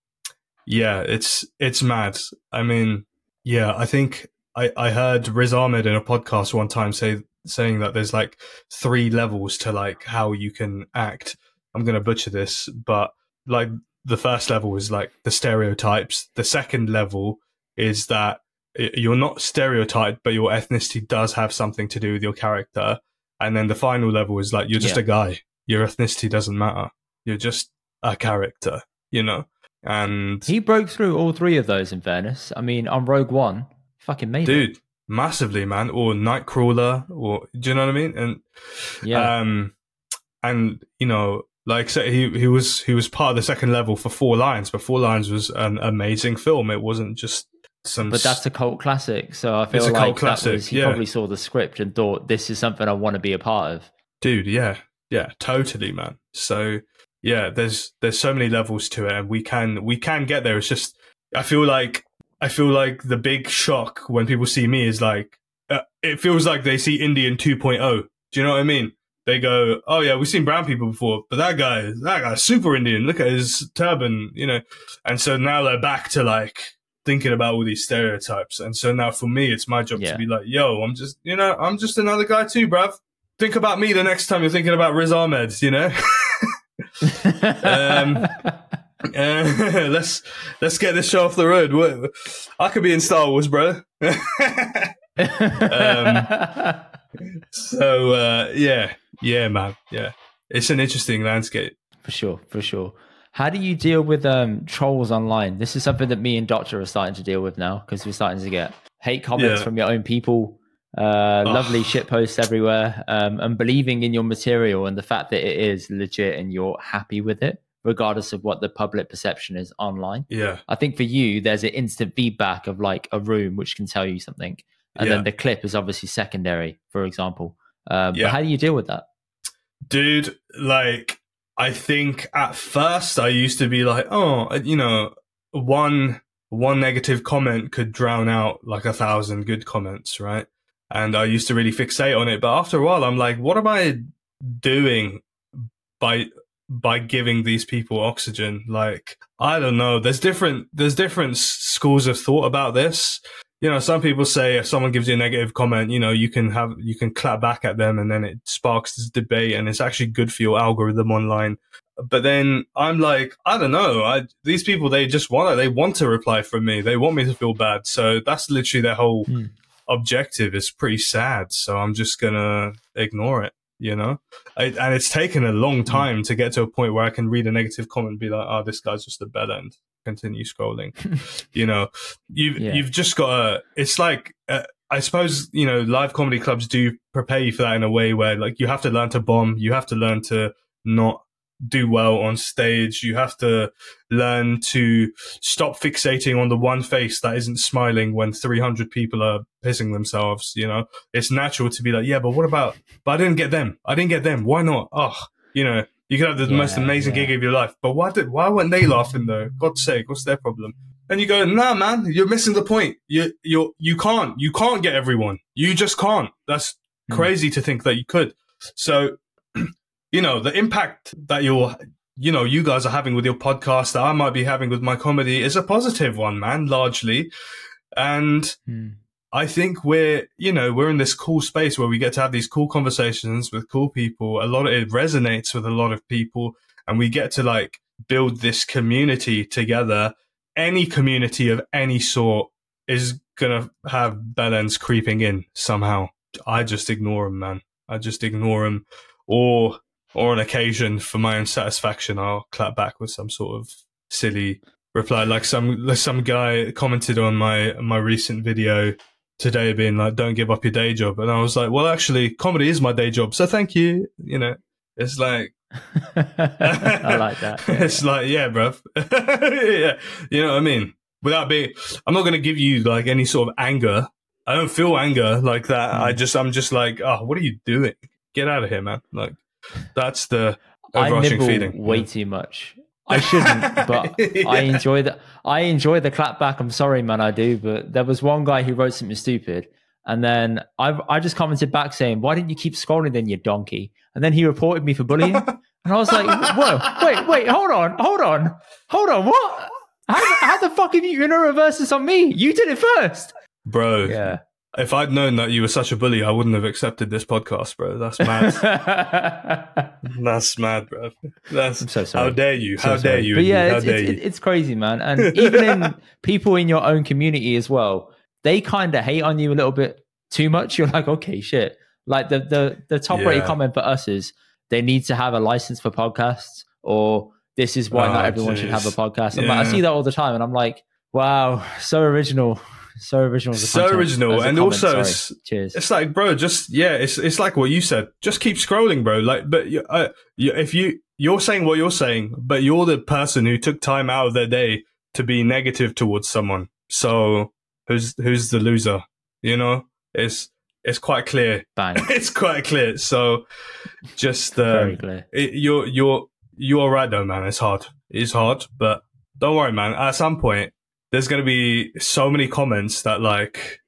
yeah, it's, it's mad. I mean, yeah, I think I, I heard Riz Ahmed in a podcast one time say, saying that there's like three levels to like how you can act. I'm going to butcher this, but like the first level is like the stereotypes. The second level is that you're not stereotyped, but your ethnicity does have something to do with your character. And then the final level is like, you're just yeah. a guy. Your ethnicity doesn't matter. You're just a character, you know? And he broke through all three of those, in fairness. I mean, on Rogue One, fucking made Dude, it. Dude, massively, man. Or Nightcrawler, or do you know what I mean? And, yeah. um, and you know, like so he he was he was part of the second level for Four Lions, but Four Lions was an amazing film. It wasn't just some. But that's a cult classic, so I feel it's like a cult classic. Was, he yeah. probably saw the script and thought, this is something I want to be a part of. Dude, yeah, yeah, totally, man. So yeah, there's there's so many levels to it, and we can we can get there. It's just I feel like I feel like the big shock when people see me is like uh, it feels like they see Indian two point oh. Do you know what I mean? They go, oh yeah, we've seen brown people before, but that guy, that guy's super Indian. Look at his turban, you know. And so now they're back to like thinking about all these stereotypes. And so now for me, it's my job yeah. to be like, yo, I'm just, you know, I'm just another guy too, bruv. Think about me the next time you're thinking about Riz Ahmed, you know. um, uh, let's let's get this show off the road. I could be in Star Wars, bro. um, so uh, yeah. Yeah, man. Yeah. It's an interesting landscape. For sure. For sure. How do you deal with um, trolls online? This is something that me and Doctor are starting to deal with now because we're starting to get hate comments yeah. from your own people, uh, lovely shit posts everywhere, um, and believing in your material and the fact that it is legit and you're happy with it, regardless of what the public perception is online. Yeah. I think for you, there's an instant feedback of like a room which can tell you something. And yeah. then the clip is obviously secondary, for example. Um, yeah. But how do you deal with that? Dude, like, I think at first I used to be like, oh, you know, one one negative comment could drown out like a thousand good comments, right? And I used to really fixate on it. But after a while, I'm like, what am I doing by by giving these people oxygen? Like, I don't know. There's different there's different schools of thought about this. You know, some people say if someone gives you a negative comment, you know, you can have, you can clap back at them and then it sparks this debate and it's actually good for your algorithm online. But then I'm like, I don't know. I, these people, they just want it. They want to reply from me. They want me to feel bad. So that's literally their whole mm. objective. It's pretty sad. So I'm just going to ignore it, you know? I, and it's taken a long time mm. to get to a point where I can read a negative comment and be like, oh, this guy's just a bell end. Continue scrolling. You know, you've yeah. you've just got to, it's like uh, I suppose, you know, live comedy clubs do prepare you for that in a way where like you have to learn to bomb, you have to learn to not do well on stage, you have to learn to stop fixating on the one face that isn't smiling when three hundred people are pissing themselves. You know, it's natural to be like, yeah, but what about, but I didn't get them, I didn't get them, why not? Oh, you know, you could have the yeah, most amazing yeah. gig of your life, but why did why weren't they laughing though? God's sake, what's their problem? And you go, nah, man, you're missing the point. You you you can't you can't get everyone. You just can't. That's crazy mm. to think that you could. So, you know, the impact that you're, you know, you guys are having with your podcast that I might be having with my comedy is a positive one, man, largely. And mm. I think we're, you know, we're in this cool space where we get to have these cool conversations with cool people. A lot of it resonates with a lot of people and we get to like build this community together. Any community of any sort is going to have bell ends creeping in somehow. I just ignore them, man. I just ignore them. Or, or on occasion, for my own satisfaction, I'll clap back with some sort of silly reply. Like some like some guy commented on my my recent video today being like, don't give up your day job. And I was like, well, actually, comedy is my day job, so thank you. You know, it's like... I like that. Yeah, it's yeah. like, yeah, bruv. yeah. You know what I mean? Without being... I'm not going to give you like any sort of anger. I don't feel anger like that. Mm. I just, I'm just like, oh, what are you doing? Get out of here, man. Like, that's the overarching I feeling. Way yeah. too much. I shouldn't, but yeah. I enjoy the I enjoy the clap back. I'm sorry, man, I do. But there was one guy who wrote something stupid, and then I I just commented back saying, "Why didn't you keep scrolling then, you donkey?" And then he reported me for bullying, and I was like, "Whoa, wait, wait, hold on, hold on, hold on, what? How, how the fuck have you gonna reverse this on me? You did it first, bro." Yeah. If I'd known that you were such a bully, I wouldn't have accepted this podcast, bro. That's mad. That's mad, bro. That's, I'm so sorry. How dare you? So how dare sorry. you? But yeah, it's, it's, it's crazy, man. And even in people in your own community as well, they kind of hate on you a little bit too much. You're like, okay, shit. Like the the, the top yeah. rated comment for us is they need to have a license for podcasts, or this is why oh, not everyone geez. should have a podcast. I'm yeah. like, I see that all the time, and I'm like, wow, so original. So original, so original, and comment. also it's, it's like, bro, just yeah, it's it's like what you said. Just keep scrolling, bro. Like, but you, uh, you, if you you're saying what you're saying, but you're the person who took time out of their day to be negative towards someone. So who's who's the loser? You know, it's it's quite clear. Bang. It's quite clear. So just uh, very clear. It, you're you're you're right though, man. It's hard. It's hard, but don't worry, man. At some point, there's going to be so many comments that like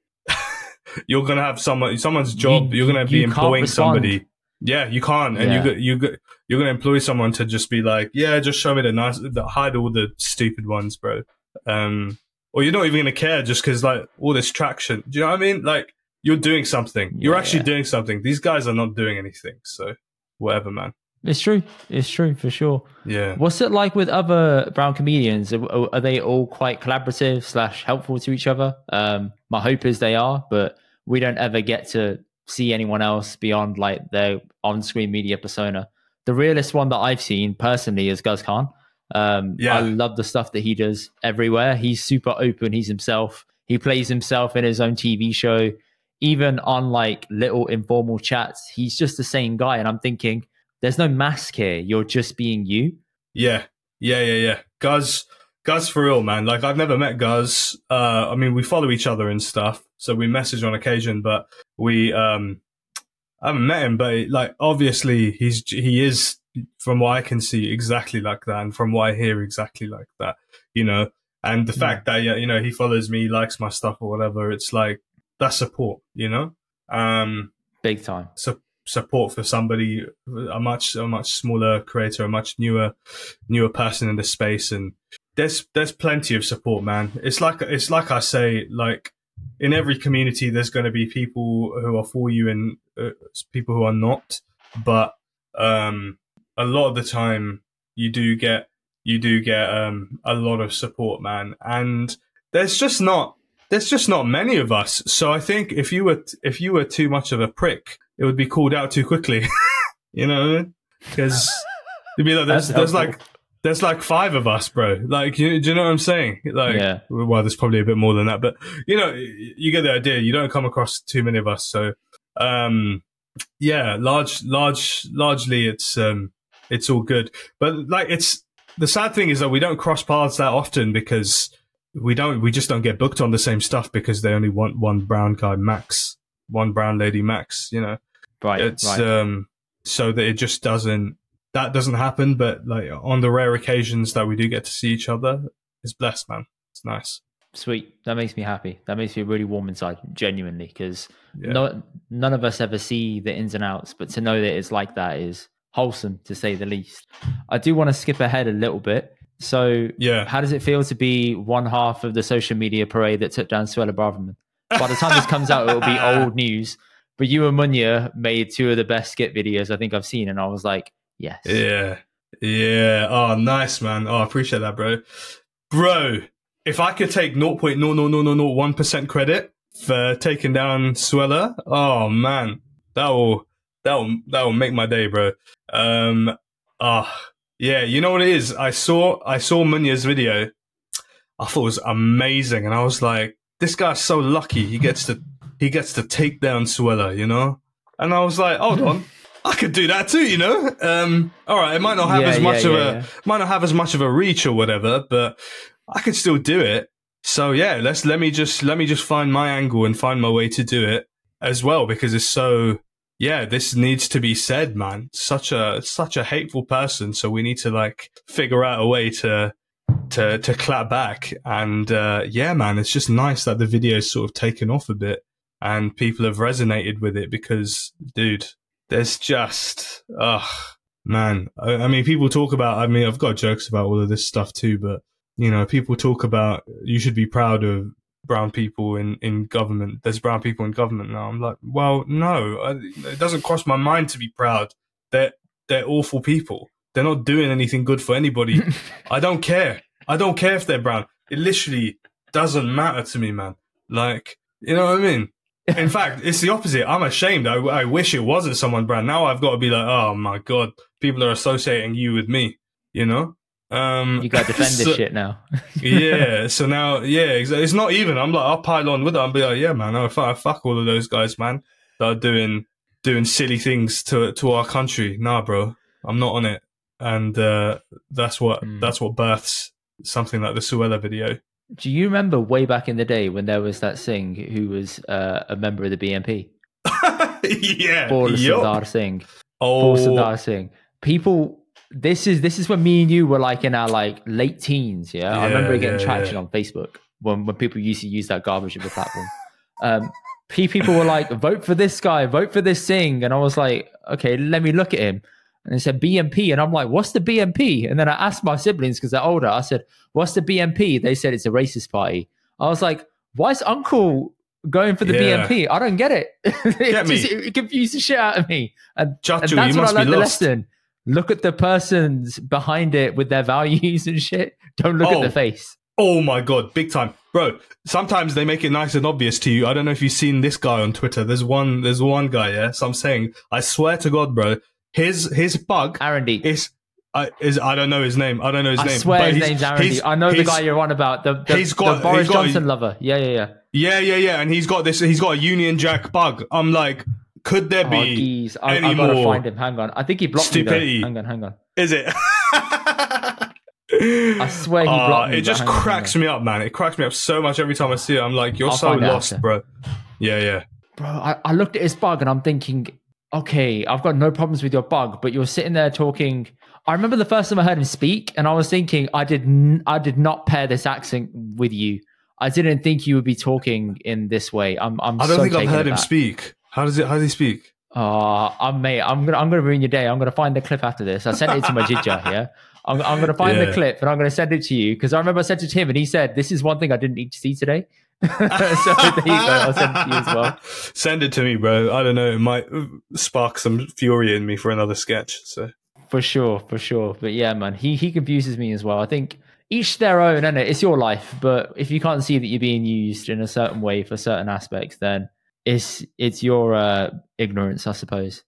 you're going to have someone, someone's job. You, you're going to be employing somebody. Yeah, you can't, and yeah. you you you're going to employ someone to just be like, yeah, just show me the nice, the, hide all the stupid ones, bro. Um, or you're not even going to care just because like all this traction. Do you know what I mean? Like you're doing something. You're yeah, actually yeah. doing something. These guys are not doing anything. So whatever, man. It's true. It's true for sure. Yeah. What's it like with other brown comedians? Are, are they all quite collaborative slash helpful to each other? Um, my hope is they are, but we don't ever get to see anyone else beyond like their on-screen media persona. The realest one that I've seen personally is Guz Khan. Um, yeah. I love the stuff that he does everywhere. He's super open. He's himself. He plays himself in his own T V show. Even on like little informal chats, he's just the same guy. And I'm thinking, there's no mask here. You're just being you. Yeah. Yeah, yeah, yeah. Guz, Guz for real, man. Like, I've never met Guz. Uh, I mean, we follow each other and stuff, so we message on occasion, but we um, I haven't met him, but, like, obviously he's he is, from what I can see, exactly like that, and from what I hear, exactly like that, you know? And the mm. fact that, yeah, you know, he follows me, likes my stuff or whatever, it's like, that's support, you know? Um, Big time. So. Support for somebody, a much a much smaller creator, a much newer newer person in the space, and there's there's plenty of support, man. It's like it's like I say, like in every community, there's going to be people who are for you and uh, people who are not. But um, a lot of the time, you do get you do get um, a lot of support, man. And there's just not there's just not many of us. So I think if you were if you were too much of a prick, it would be called out too quickly, you know, because it'd be like there's, there's like there's like five of us, bro. Like, you, do you know what I'm saying? Like, yeah. well, there's probably a bit more than that, but you know, you get the idea. You don't come across too many of us, so um, yeah, large, large, largely, it's um, it's all good. But like, it's the sad thing is that we don't cross paths that often because we don't, we just don't get booked on the same stuff because they only want one brown guy max. One brown lady max, you know, right? It's right. um, so that it just doesn't that doesn't happen. But like on the rare occasions that we do get to see each other, it's blessed, man. It's nice, sweet. That makes me happy. That makes me really warm inside, genuinely, because yeah. no, none of us ever see the ins and outs. But to know that it's like that is wholesome, to say the least. I do want to skip ahead a little bit. So, yeah, how does it feel to be one half of the social media parade that took down Suella Braverman? By the time this comes out, it'll be old news. But you and Munya made two of the best skit videos I think I've seen, and I was like, yes. Yeah. Yeah. Oh, nice, man. Oh, I appreciate that, bro. Bro, if I could take zero point zero zero zero zero one percent credit for taking down Suella, oh man, that will that will that will make my day, bro. Um, ah, uh, yeah, you know what it is? I saw I saw Munya's video. I thought it was amazing, and I was like, this guy's so lucky. He gets to he gets to take down Suella, you know. And I was like, hold on. I could do that too, you know. Um, all right, it might not have yeah, as much yeah, of yeah, a yeah. might not have as much of a reach or whatever, but I could still do it. So yeah, let's let me just let me just find my angle and find my way to do it as well, because it's so yeah, this needs to be said, man. Such a such a hateful person, so we need to like figure out a way to to to clap back. And uh, yeah, man, it's just nice that the video's sort of taken off a bit and people have resonated with it, because dude, there's just, ugh, man. I, I mean, people talk about, I mean, I've got jokes about all of this stuff too, but, you know, people talk about you should be proud of brown people in, in government. There's brown people in government now. I'm like, well, no, I, it doesn't cross my mind to be proud. They're, they're awful people. They're not doing anything good for anybody. I don't care. I don't care if they're brown. It literally doesn't matter to me, man. Like, you know what I mean? In fact, it's the opposite. I'm ashamed. I, I wish it wasn't someone brand. Now I've got to be like, oh my God, people are associating you with me, you know? Um, you got to defend so, this shit now. yeah. So now, yeah, it's not even. I'm like, I'll pile on with it. I'll be like, yeah, man, I fuck, I fuck all of those guys, man, that are doing doing silly things to to our country. Nah, bro, I'm not on it. And uh, that's what mm. that's what births something like the Suella video. Do you remember way back in the day when there was that Singh who was uh, a member of the B N P? yeah. For yep. Sardar Singh. Oh. For Sardar Singh. People, this is this is when me and you were like in our like late teens, yeah? yeah I remember getting yeah, traction yeah. on Facebook when, when people used to use that garbage of a platform. um, people were like, vote for this guy, vote for this Singh. And I was like, okay, let me look at him. And it said B M P. And I'm like, what's the B M P? And then I asked my siblings because they're older. I said, what's the B M P? They said it's a racist party. I was like, why is Uncle going for the yeah. B M P? I don't get it. it, get just, it confused the shit out of me. And, Chachu, and that's when I learned the lesson. Look at the persons behind it with their values and shit. Don't look oh. at the face. Oh my God, big time. Bro, sometimes they make it nice and obvious to you. I don't know if you've seen this guy on Twitter. There's one, there's one guy, yeah? So I'm saying, I swear to God, bro, His his bug Arundeep is I uh, is I don't know his name. I don't know his I name. I swear but his name's Arundeep. I know the guy you're on about. The, the, he's got, the Boris he's got Johnson a, lover. Yeah, yeah, yeah. Yeah, yeah, yeah. And he's got this he's got a Union Jack bug. I'm like, could there oh, be geez. I, any I gotta more find him. Hang on. I think he blocked stupidity. me though. Hang on, hang on. Is it? I swear he blocked uh, me. It just cracks on, me up, man. It cracks me up so much every time I see it. I'm like, you're I'll so lost, bro. Yeah, yeah. Bro, I, I looked at his bug and I'm thinking, okay, I've got no problems with your bug, but you're sitting there talking. I remember the first time I heard him speak and I was thinking, I did n- I did not pair this accent with you. I didn't think you would be talking in this way. I'm I'm I don't so think I've heard him speak. How does it how does he speak? Uh I'm mate, I'm gonna I'm gonna ruin your day. I'm gonna find the clip after this. I sent it to my Jidja, yeah. I'm I'm gonna find yeah. the clip and I'm gonna send it to you because I remember I sent it to him and he said, this is one thing I didn't need to see today. so there you go. I'll send it to you as well. Send it to me, bro. I don't know. It might spark some fury in me for another sketch. So for sure, for sure. But yeah, man, he he confuses me as well. I think each their own, isn't it? It's your life, but if you can't see that you're being used in a certain way for certain aspects, then it's it's your uh, ignorance, I suppose.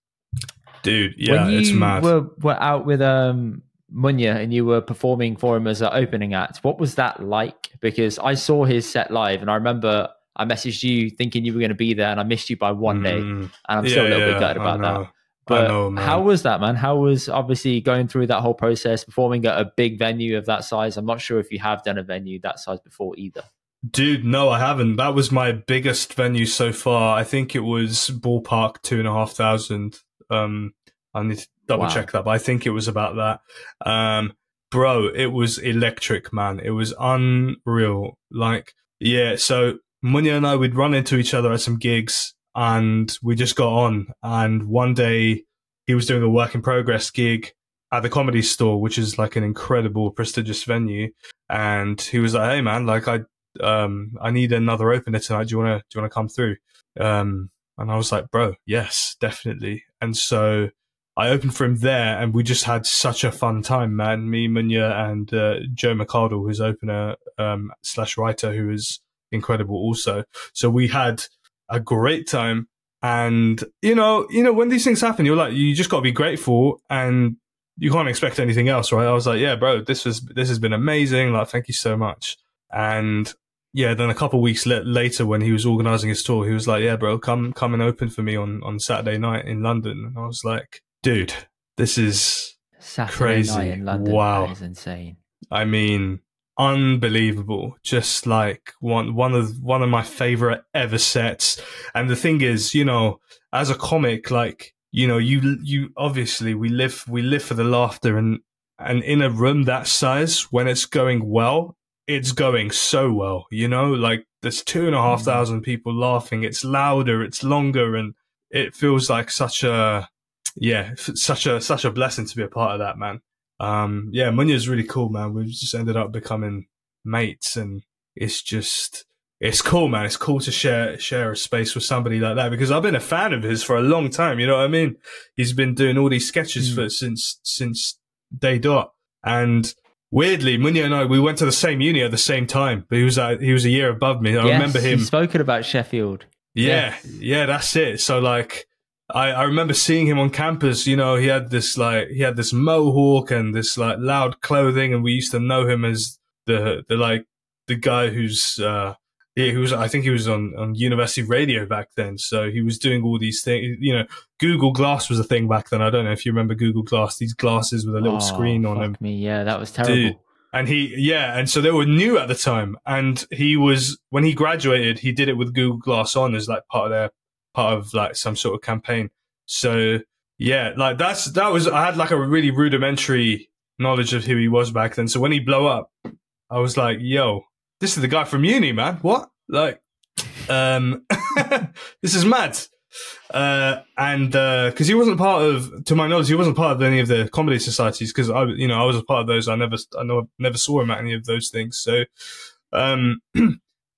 Dude, yeah, when you it's mad. Were were out with um. Munya and you were performing for him as an opening act. What was that like? Because I saw his set live and I remember I messaged you thinking you were going to be there and I missed you by one mm. day and I'm yeah, still a little yeah. bit gutted about that. But know, how was that, man? How was obviously going through that whole process, performing at a big venue of that size? I'm not sure if you have done a venue that size before either. Dude, no, I haven't. That was my biggest venue so far. I think it was ballpark two and a half thousand. Um, I need to double wow. check that, but I think it was about that. Um, bro, it was electric, man. It was unreal. Like, yeah, so Munya and I, we'd run into each other at some gigs and we just got on. And one day he was doing a work in progress gig at the Comedy Store, which is like an incredible, prestigious venue. And he was like, hey, man, like I um, I need another opener tonight. Do you want to do you want to come through? Um, and I was like, bro, yes, definitely. And so I opened for him there, and we just had such a fun time, man. Me, Munya, and uh, Joe McArdle, who's opener um, slash writer, who is incredible also. So we had a great time, and you know, you know, when these things happen, you're like, you just got to be grateful, and you can't expect anything else, right? I was like, yeah, bro, this was this has been amazing. Like, thank you so much. And yeah, then a couple of weeks le- later, when he was organising his tour, he was like, yeah, bro, come come and open for me on on Saturday night in London, and I was like, dude, this is Saturday crazy. Night in London. Wow. That is insane. I mean, unbelievable. Just like one one of one of my favorite ever sets. And the thing is, you know, as a comic, like, you know, you you obviously we live we live for the laughter, and and in a room that size, when it's going well, it's going so well, you know, like there's two and a half thousand people laughing. It's louder, it's longer, and it feels like such a Yeah, such a such a blessing to be a part of that, man. Um, yeah, Munya's really cool, man. We've just ended up becoming mates, and it's just it's cool, man. It's cool to share share a space with somebody like that, because I've been a fan of his for a long time. You know what I mean? He's been doing all these sketches mm. for since since day dot. And weirdly, Munya and I we went to the same uni at the same time, but he was uh, he was a year above me. I yes, remember him. He's spoken about Sheffield. Yeah, yes. yeah, that's it. So like. I, I remember seeing him on campus, you know, he had this like, he had this mohawk and this like loud clothing. And we used to know him as the, the like the guy who's, uh, yeah, who was, I think he was on, on university radio back then. So he was doing all these things, you know, Google Glass was a thing back then. I don't know if you remember Google Glass, these glasses with a little oh, screen on them. Me. Yeah, that was terrible. Dude. And he, yeah. And so they were new at the time. And he was, when he graduated, he did it with Google Glass on as like part of their, part of like some sort of campaign. So yeah, like that's, that was, I had like a really rudimentary knowledge of who he was back then. So when he blew up, I was like, yo, this is the guy from uni, man. What? Like, um, this is mad. Uh, and, uh, cause he wasn't part of, to my knowledge, he wasn't part of any of the comedy societies. Cause I, you know, I was a part of those. I never, I know, never saw him at any of those things. So, um,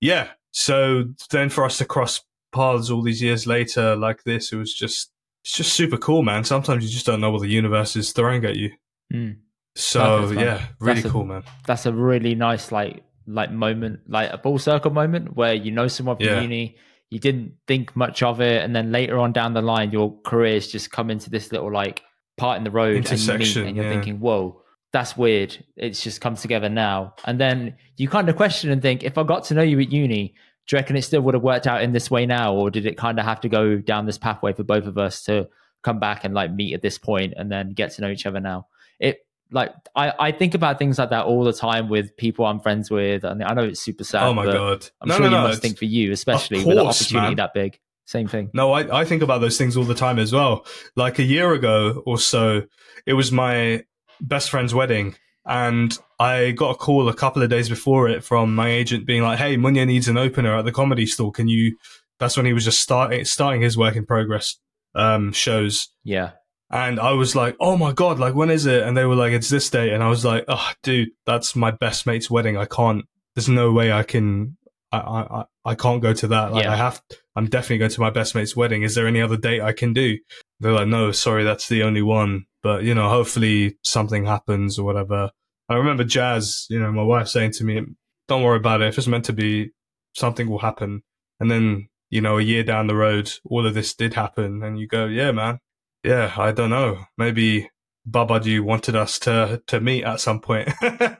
yeah. So then for us to cross paths all these years later like this, it was just it's just super cool, man. Sometimes you just don't know what the universe is throwing at you. mm. So Perfect, yeah really that's cool a, man that's a really nice like like moment, like a full circle moment where you know someone from yeah. uni, you didn't think much of it, and then later on down the line your career's just come into this little like part in the road intersection, and, you meet, and you're yeah. thinking, whoa, that's weird, it's just come together now. And then you kind of question and think, if I got to know you at uni, do you reckon it still would have worked out in this way now, or did it kind of have to go down this pathway for both of us to come back and like meet at this point and then get to know each other now? It like I, I think about things like that all the time with people I'm friends with, and I know it's super sad. Oh my but god! I'm no, sure no, you no, must think for you, especially course, with an opportunity man. That big. Same thing. No, I I think about those things all the time as well. Like a year ago or so, it was my best friend's wedding. And I got a call a couple of days before it from my agent being like, hey, Munya needs an opener at the Comedy Store. Can you, that's when he was just starting, starting his work in progress, um, shows. Yeah. And I was like, oh my God, like when is it? And they were like, it's this day. And I was like, oh dude, that's my best mate's wedding. I can't, there's no way I can, I, I, I can't go to that. Like yeah. I have, I'm definitely going to my best mate's wedding. Is there any other date I can do? They're like, no, sorry, that's the only one. But, you know, hopefully something happens or whatever. I remember Jazz, you know, my wife saying to me, don't worry about it. If it's meant to be, something will happen. And then, you know, a year down the road, all of this did happen. And you go, yeah, man. Yeah, I don't know. Maybe Babaji wanted us to, to meet at some point,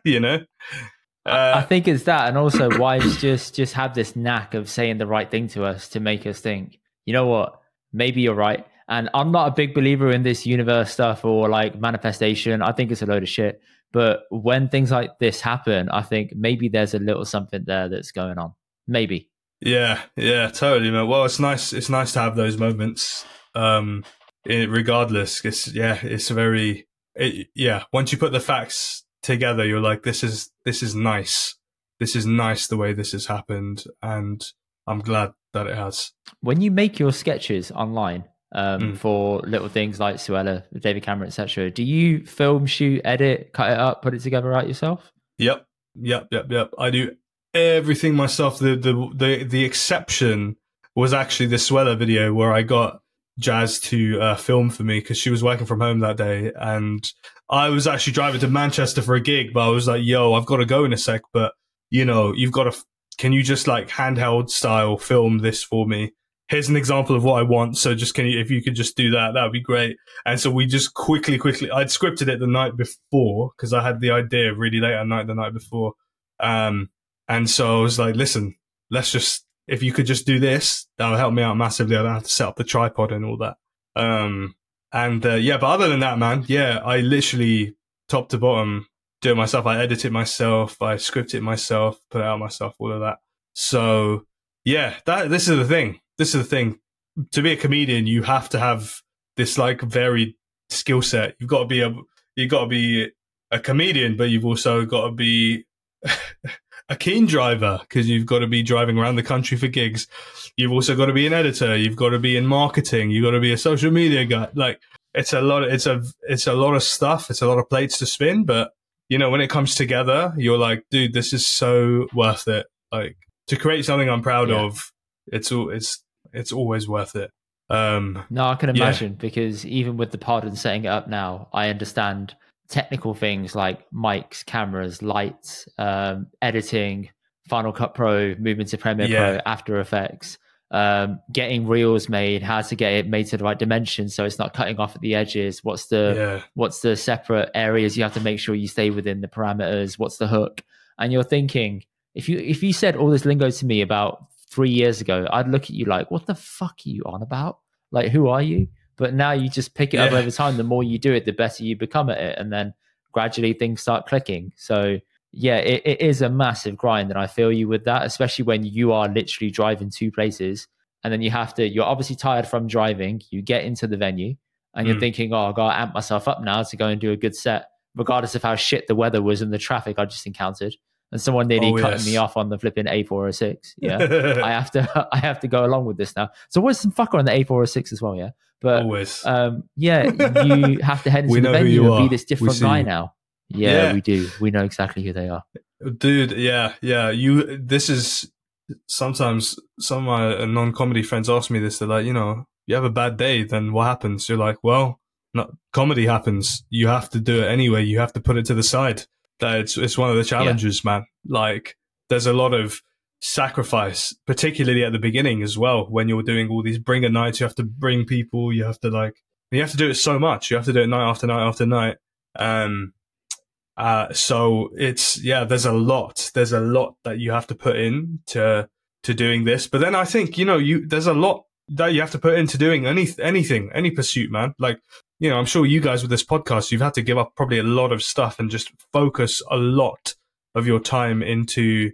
you know? Uh, I think it's that. And also wives just, just have this knack of saying the right thing to us to make us think, you know what, maybe you're right. And I'm not a big believer in this universe stuff or like manifestation. I think it's a load of shit. But when things like this happen, I think maybe there's a little something there that's going on. Maybe. Yeah, yeah, totally, man. Well, it's nice. It's nice to have those moments. Um, it, regardless, it's yeah, it's very it, yeah. Once you put the facts together, you're like, this is this is nice. This is nice the way this has happened, and I'm glad that it has. When you make your sketches online. Um, mm. For little things like Suella, David Cameron, et cetera. Do you film, shoot, edit, cut it up, put it together out yourself? Yep, yep, yep, yep. I do everything myself. The the the, the exception was actually the Suella video where I got Jazz to uh, film for me because she was working from home that day, and I was actually driving to Manchester for a gig, but I was like, yo, I've got to go in a sec, but you know, you've got to f- can you just like handheld style film this for me? Here's an example of what I want, so just can you, if you could just do that, that would be great. And so we just quickly quickly I'd scripted it the night before because I had the idea really late at night the night before, um and so I was like, listen, let's just, if you could just do this, that'll help me out massively. I don't have to set up the tripod and all that. Um, and uh, yeah, but other than that, man, yeah, I literally top to bottom do it myself. I edit it myself. I script it myself, put it out myself, all of that. So yeah, that this is the thing. This is the thing. To be a comedian, you have to have this like varied skill set. You've got to be a, you've got to be a comedian, but you've also got to be a keen driver, because you've got to be driving around the country for gigs. You've also got to be an editor. You've got to be in marketing. You've got to be a social media guy. Like, it's a lot of, it's a, it's a lot of stuff. It's a lot of plates to spin, but you know, when it comes together, you're like, dude, this is so worth it. Like, to create something I'm proud yeah. of, it's all, it's, it's always worth it. Um, no, I can imagine yeah. because even with the pod and setting it up now, I understand technical things like mics, cameras, lights, um, editing, Final Cut Pro, moving to Premiere yeah. Pro, After Effects, um, getting reels made, how to get it made to the right dimension so it's not cutting off at the edges. What's the yeah. what's the separate areas you have to make sure you stay within the parameters? What's the hook? And you're thinking, if you if you said all this lingo to me about three years ago, I'd look at you like, what the fuck are you on about? Like, who are you? But now you just pick it yeah. up over time. The more you do it, the better you become at it. And then gradually things start clicking. So yeah, it, it is a massive grind. And I feel you with that, especially when you are literally driving two places and then you have to, you're obviously tired from driving, you get into the venue and mm. you're thinking, oh, I got to amp myself up now to go and do a good set, regardless of how shit the weather was and the traffic I just encountered. And someone nearly oh, cutting yes. me off on the flipping A four oh six. Yeah, I have to, I have to go along with this now. So always some fucker on the A four oh six as well. Yeah, but always. Um, yeah, you have to head into the venue and be this different guy now. Yeah, yeah, we do. We know exactly who they are, dude. Yeah, yeah. You. This is sometimes some of my non-comedy friends ask me this. They're like, you know, you have a bad day, then what happens? You're like, well, not comedy happens. You have to do it anyway. You have to put it to the side. That it's, it's one of the challenges, yeah. man. Like, there's a lot of sacrifice, particularly at the beginning as well, when you're doing all these bringer nights. You have to bring people, you have to like, you have to do it so much. You have to do it night after night after night. Um, uh, so it's, yeah, there's a lot, there's a lot that you have to put in to, to doing this. But then I think, you know, you, there's a lot that you have to put into doing any, anything, any pursuit, man. Like, you know, I'm sure you guys with this podcast, you've had to give up probably a lot of stuff and just focus a lot of your time into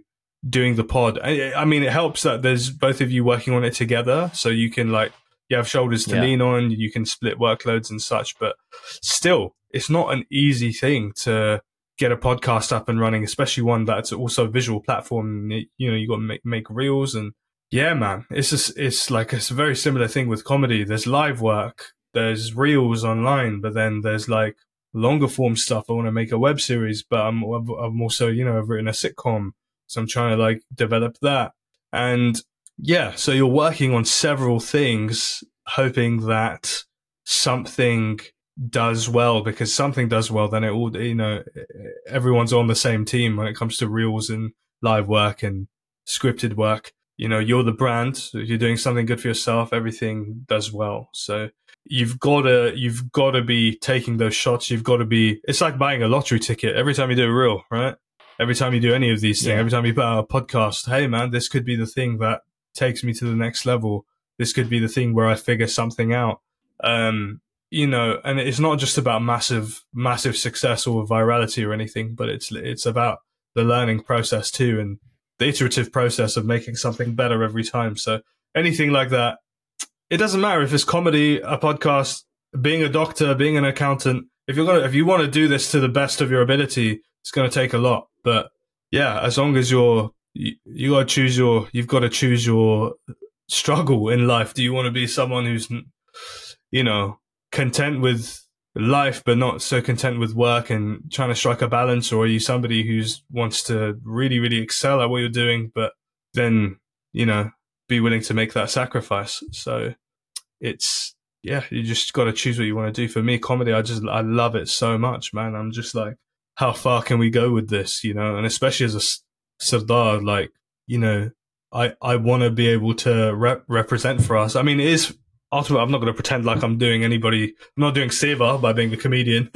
doing the pod. I, I mean, it helps that there's both of you working on it together, so you can like, you have shoulders to yeah. lean on, you can split workloads and such, but still, it's not an easy thing to get a podcast up and running, especially one that's also a visual platform. You know, you got to make, make reels and yeah, man, it's just, it's like, it's a very similar thing with comedy. There's live work. There's reels online, but then there's like longer form stuff. I want to make a web series, but I'm I'm also, you know, I've written a sitcom, so I'm trying to like develop that. And yeah, so you're working on several things, hoping that something does well, because something does well, then it all, you know, everyone's on the same team when it comes to reels and live work and scripted work. You know, you're the brand. So if you're doing something good for yourself, everything does well. So you've got to, you've got to be taking those shots. You've got to be, it's like buying a lottery ticket. Every time you do a reel, right? Every time you do any of these things, yeah. every time you put out a podcast, hey man, this could be the thing that takes me to the next level. This could be the thing where I figure something out. Um, you know, and it's not just about massive, massive success or virality or anything, but it's, it's about the learning process too. And the iterative process of making something better every time. So anything like that, it doesn't matter if it's comedy, a podcast, being a doctor, being an accountant. If you're going to, if you want to do this to the best of your ability, it's going to take a lot. But yeah, as long as you're, you, you got to choose your, you've got to choose your struggle in life. Do you want to be someone who's, you know, content with life, but not so content with work and trying to strike a balance? Or are you somebody who's wants to really, really excel at what you're doing, but then, you know, be willing to make that sacrifice? So it's, yeah, you just got to choose what you want to do. For me, comedy, I just, I love it so much, man. I'm just like, how far can we go with this, you know? And especially as a Sardar, like, you know, I, I want to be able to rep- represent for us. I mean, it is, ultimately, I'm not going to pretend like I'm doing anybody, I'm not doing Seva by being the comedian,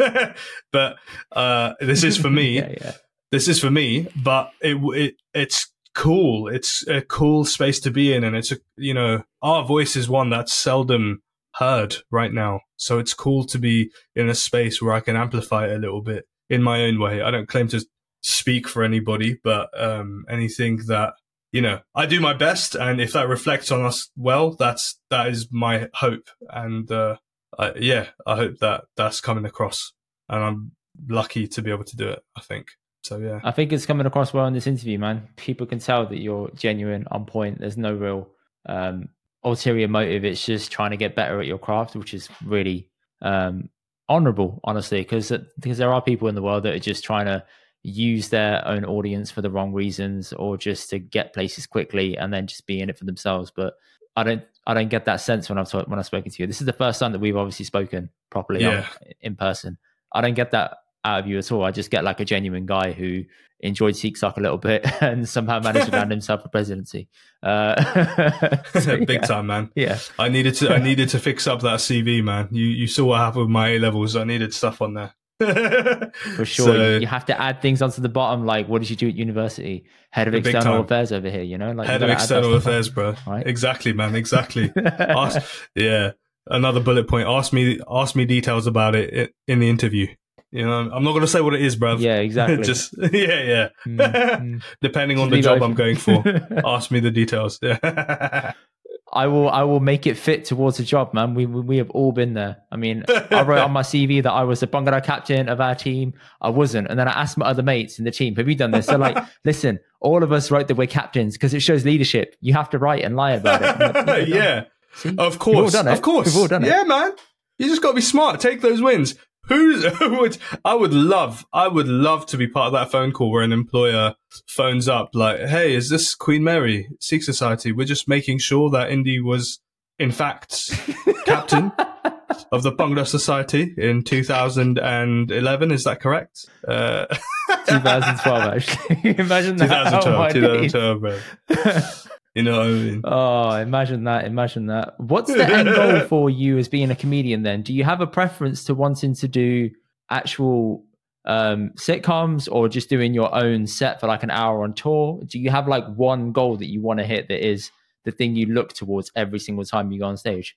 but uh, this is for me. yeah, yeah. This is for me, but it, it it's cool. It's a cool space to be in. And it's, a you know, our voice is one that's seldom heard right now. So it's cool to be in a space where I can amplify it a little bit in my own way. I don't claim to speak for anybody, but um, anything that, you know, I do my best. And if that reflects on us well, that's, that is my hope. And uh, I, yeah, I hope that that's coming across. And I'm lucky to be able to do it, I think. So, yeah, I think it's coming across well in this interview, man. People can tell that you're genuine, on point. There's no real um, ulterior motive. It's just trying to get better at your craft, which is really um, honorable, honestly, because because there are people in the world that are just trying to use their own audience for the wrong reasons or just to get places quickly and then just be in it for themselves. But I don't I don't get that sense when I've talk, when I've spoken to you. This is the first time that we've obviously spoken properly yeah. on, in person. I don't get that out of you at all. I just get like a genuine guy who enjoyed Sikh Soc a little bit and somehow managed to land himself a presidency. Uh, so, yeah. Big time, man. Yeah, I needed to. I needed to fix up that C V, man. You you saw what happened with my A levels. I needed stuff on there. For sure, so, you have to add things onto the bottom. Like, what did you do at university? Head of external affairs over here. You know, like head of external affairs, bro. Right? Exactly, man. Exactly. ask, yeah. Another bullet point. Ask me. Ask me details about it in the interview. You know, I'm not going to say what it is, bruv. Yeah, exactly. Just, yeah, yeah. Mm-hmm. Depending just on the job open. I'm going for, ask me the details. Yeah. I will I will make it fit towards a job, man. We we, we have all been there. I mean, I wrote on my C V that I was the Bhangra captain of our team. I wasn't. And then I asked my other mates in the team, have you done this? They're like, listen, all of us wrote that we're captains because it shows leadership. You have to write and lie about it. Like, yeah. yeah. See? Of course. We've all done it. Of course. We've all done it. Yeah, man. You just got to be smart. Take those wins. Who's, who would, I would love, I would love to be part of that phone call where an employer phones up like, hey, is this Queen Mary, Sikh Society? We're just making sure that Indy was, in fact, captain of the Bhangra Society in two thousand eleven. Is that correct? Uh, twenty twelve, actually. Imagine that. twenty twelve, oh, twenty twelve, bro. You know what I mean? Oh, imagine that. Imagine that. What's the end goal for you as being a comedian then? Do you have a preference to wanting to do actual um, sitcoms or just doing your own set for like an hour on tour? Do you have like one goal that you want to hit that is the thing you look towards every single time you go on stage?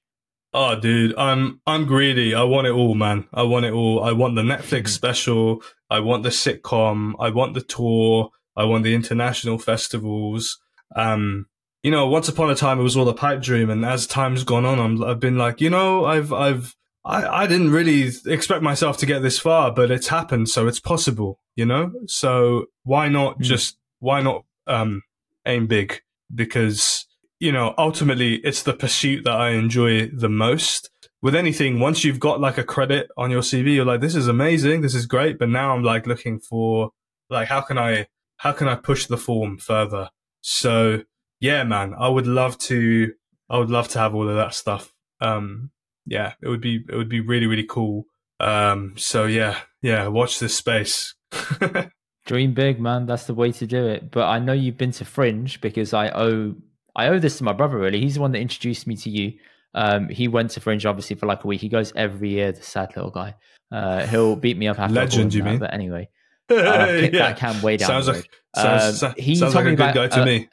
Oh, dude, I'm I'm greedy. I want it all, man. I want it all. I want the Netflix special. I want the sitcom. I want the tour. I want the international festivals. Um, You know, once upon a time, it was all a pipe dream. And as time's gone on, I'm, I've been like, you know, I've, I've, I, I didn't really expect myself to get this far, but it's happened. So it's possible, you know? So why not just, why not, um, aim big? Because, you know, ultimately it's the pursuit that I enjoy the most. With anything, once you've got like a credit on your C V, you're like, this is amazing. This is great. But now I'm like looking for, like, how can I, how can I push the form further? So, yeah, man, I would love to, I would love to have all of that stuff. Um, yeah, it would be, it would be really, really cool. Um, so yeah, yeah, watch this space. Dream big, man. That's the way to do it. But I know you've been to Fringe because I owe, I owe this to my brother, really. He's the one that introduced me to you. Um, he went to Fringe obviously for like a week. He goes every year, the sad little guy. Uh, he'll beat me up after. Legend, you mean? But anyway. Uh, yeah. That can weigh down. Sounds like, sounds, um, he sounds like a good about, guy to uh, me.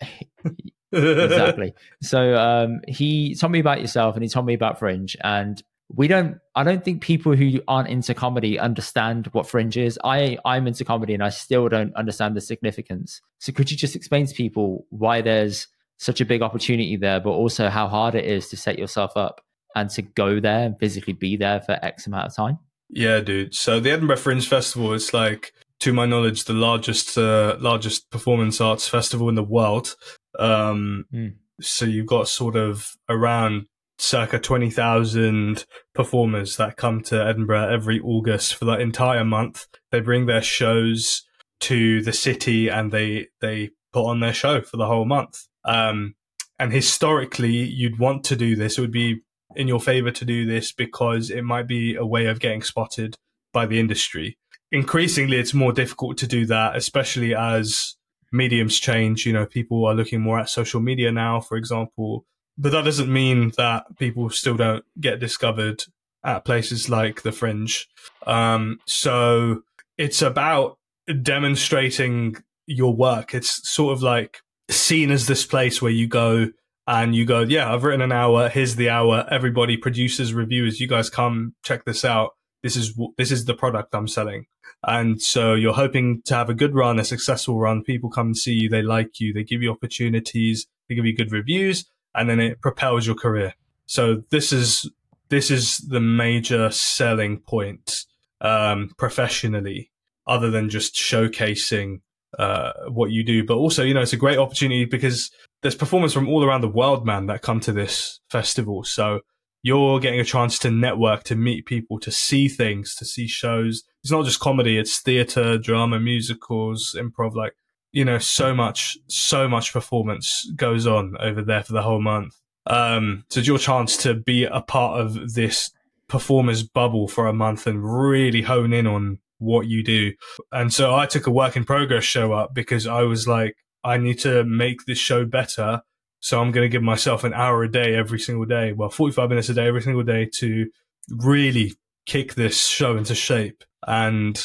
Exactly. So um, he told me about yourself and he told me about Fringe. And we don't, I don't think people who aren't into comedy understand what Fringe is. I, I'm into comedy and I still don't understand the significance. So could you just explain to people why there's such a big opportunity there, but also how hard it is to set yourself up and to go there and physically be there for X amount of time? Yeah, dude. So the Edinburgh Fringe Festival is like, to my knowledge, the largest uh, largest performance arts festival in the world. Um, mm. So you've got sort of around circa twenty thousand performers that come to Edinburgh every August for that entire month. They bring their shows to the city and they they put on their show for the whole month. Um, and historically, you'd want to do this. It would be in your favor to do this because it might be a way of getting spotted by the industry. Increasingly, it's more difficult to do that, especially as mediums change. You know, people are looking more at social media now, for example. But that doesn't mean that people still don't get discovered at places like the Fringe. Um, so it's about demonstrating your work. It's sort of like seen as this place where you go and you go, yeah, I've written an hour. Here's the hour. Everybody, producers, reviewers, you guys come check this out. This is this is the product I'm selling. And so you're hoping to have a good run, a successful run. People come and see you. They like you. They give you opportunities. They give you good reviews. And then it propels your career. So this is this is the major selling point um, professionally, other than just showcasing uh, what you do. But also, you know, it's a great opportunity because there's performers from all around the world, man, that come to this festival. So you're getting a chance to network, to meet people, to see things, to see shows. It's not just comedy. It's theater, drama, musicals, improv. Like, you know, so much, so much performance goes on over there for the whole month. Um, so it's your chance to be a part of this performer's bubble for a month and really hone in on what you do. And so I took a work in progress show up because I was like, I need to make this show better. So I'm going to give myself an hour a day every single day, well, forty-five minutes a day every single day to really kick this show into shape. And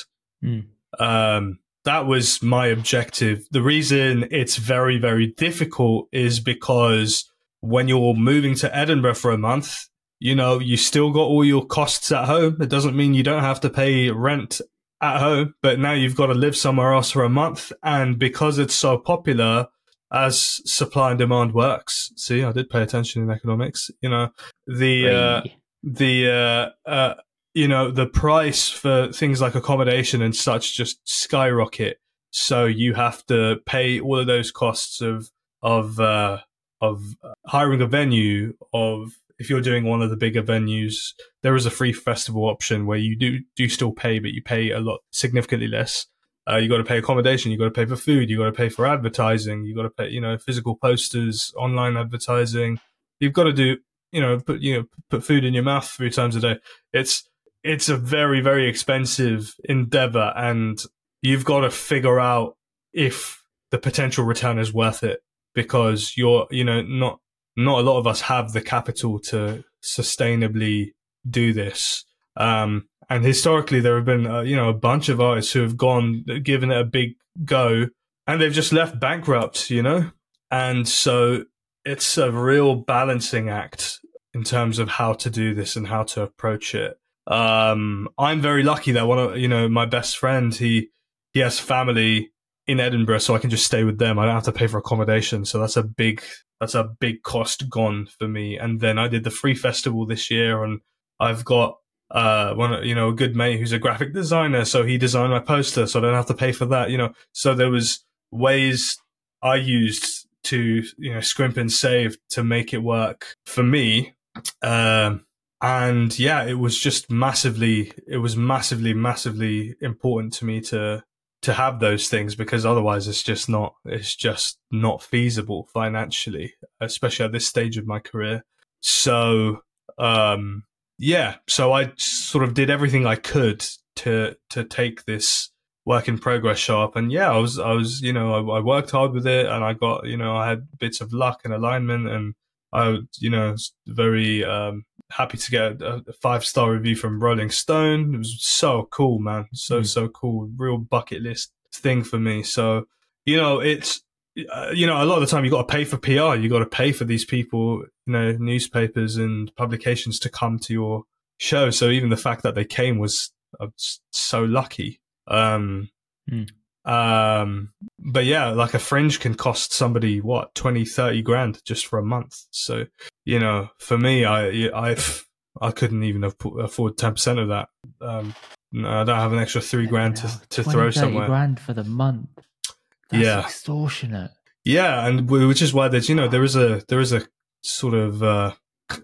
mm. um, that was my objective. The reason it's very, very difficult is because when you're moving to Edinburgh for a month, you know, you still got all your costs at home. It doesn't mean you don't have to pay rent at home, but now you've got to live somewhere else for a month. And because it's so popular, as supply and demand works. See, I did pay attention in economics. You know, the uh, the uh, uh, you know the price for things like accommodation and such just skyrocket. So you have to pay all of those costs of of uh, of hiring a venue. Of if you're doing one of the bigger venues, there is a free festival option where you do do still pay, but you pay a lot significantly less. Uh, you got to pay accommodation. You got to pay for food. You got to pay for advertising. You got to pay, you know, physical posters, online advertising. You've got to do, you know, put you know, put food in your mouth three times a day. It's it's a very very expensive endeavor, and you've got to figure out if the potential return is worth it because you're, you know, not not a lot of us have the capital to sustainably do this. Um, and historically, there have been, uh, you know, a bunch of artists who have gone, given it a big go, and they've just left bankrupt, you know? And so it's a real balancing act in terms of how to do this and how to approach it. Um, I'm very lucky that one of, you know, my best friend, he, he has family in Edinburgh, so I can just stay with them. I don't have to pay for accommodation. So that's a big, that's a big cost gone for me. And then I did the free festival this year, and I've got, Uh, one, you know, a good mate who's a graphic designer. So he designed my poster, so I don't have to pay for that, you know. So there was ways I used to, you know, scrimp and save to make it work for me. Um, and yeah, it was just massively, it was massively, massively important to me to, to have those things because otherwise it's just not, it's just not feasible financially, especially at this stage of my career. So, um, Yeah, so I sort of did everything I could to to take this work in progress show up, and yeah, I was I was you know I, I worked hard with it, and I got you know I had bits of luck and alignment, and I you know was very um, happy to get a, a five star review from Rolling Stone. It was so cool, man, so mm. so cool, real bucket list thing for me. So you know it's uh, you know a lot of the time you got to pay for P R, you got to pay for these people. You know, newspapers and publications to come to your show. So even the fact that they came was uh, so lucky. Um, mm. um, but yeah, like a Fringe can cost somebody what twenty, thirty grand just for a month. So you know, for me, I I I couldn't even afford ten percent of that. Um, no, I don't have an extra three grand to to throw somewhere. twenty grand for the month. That's yeah, extortionate. Yeah, and which is why there's you know there is a there is a sort of uh,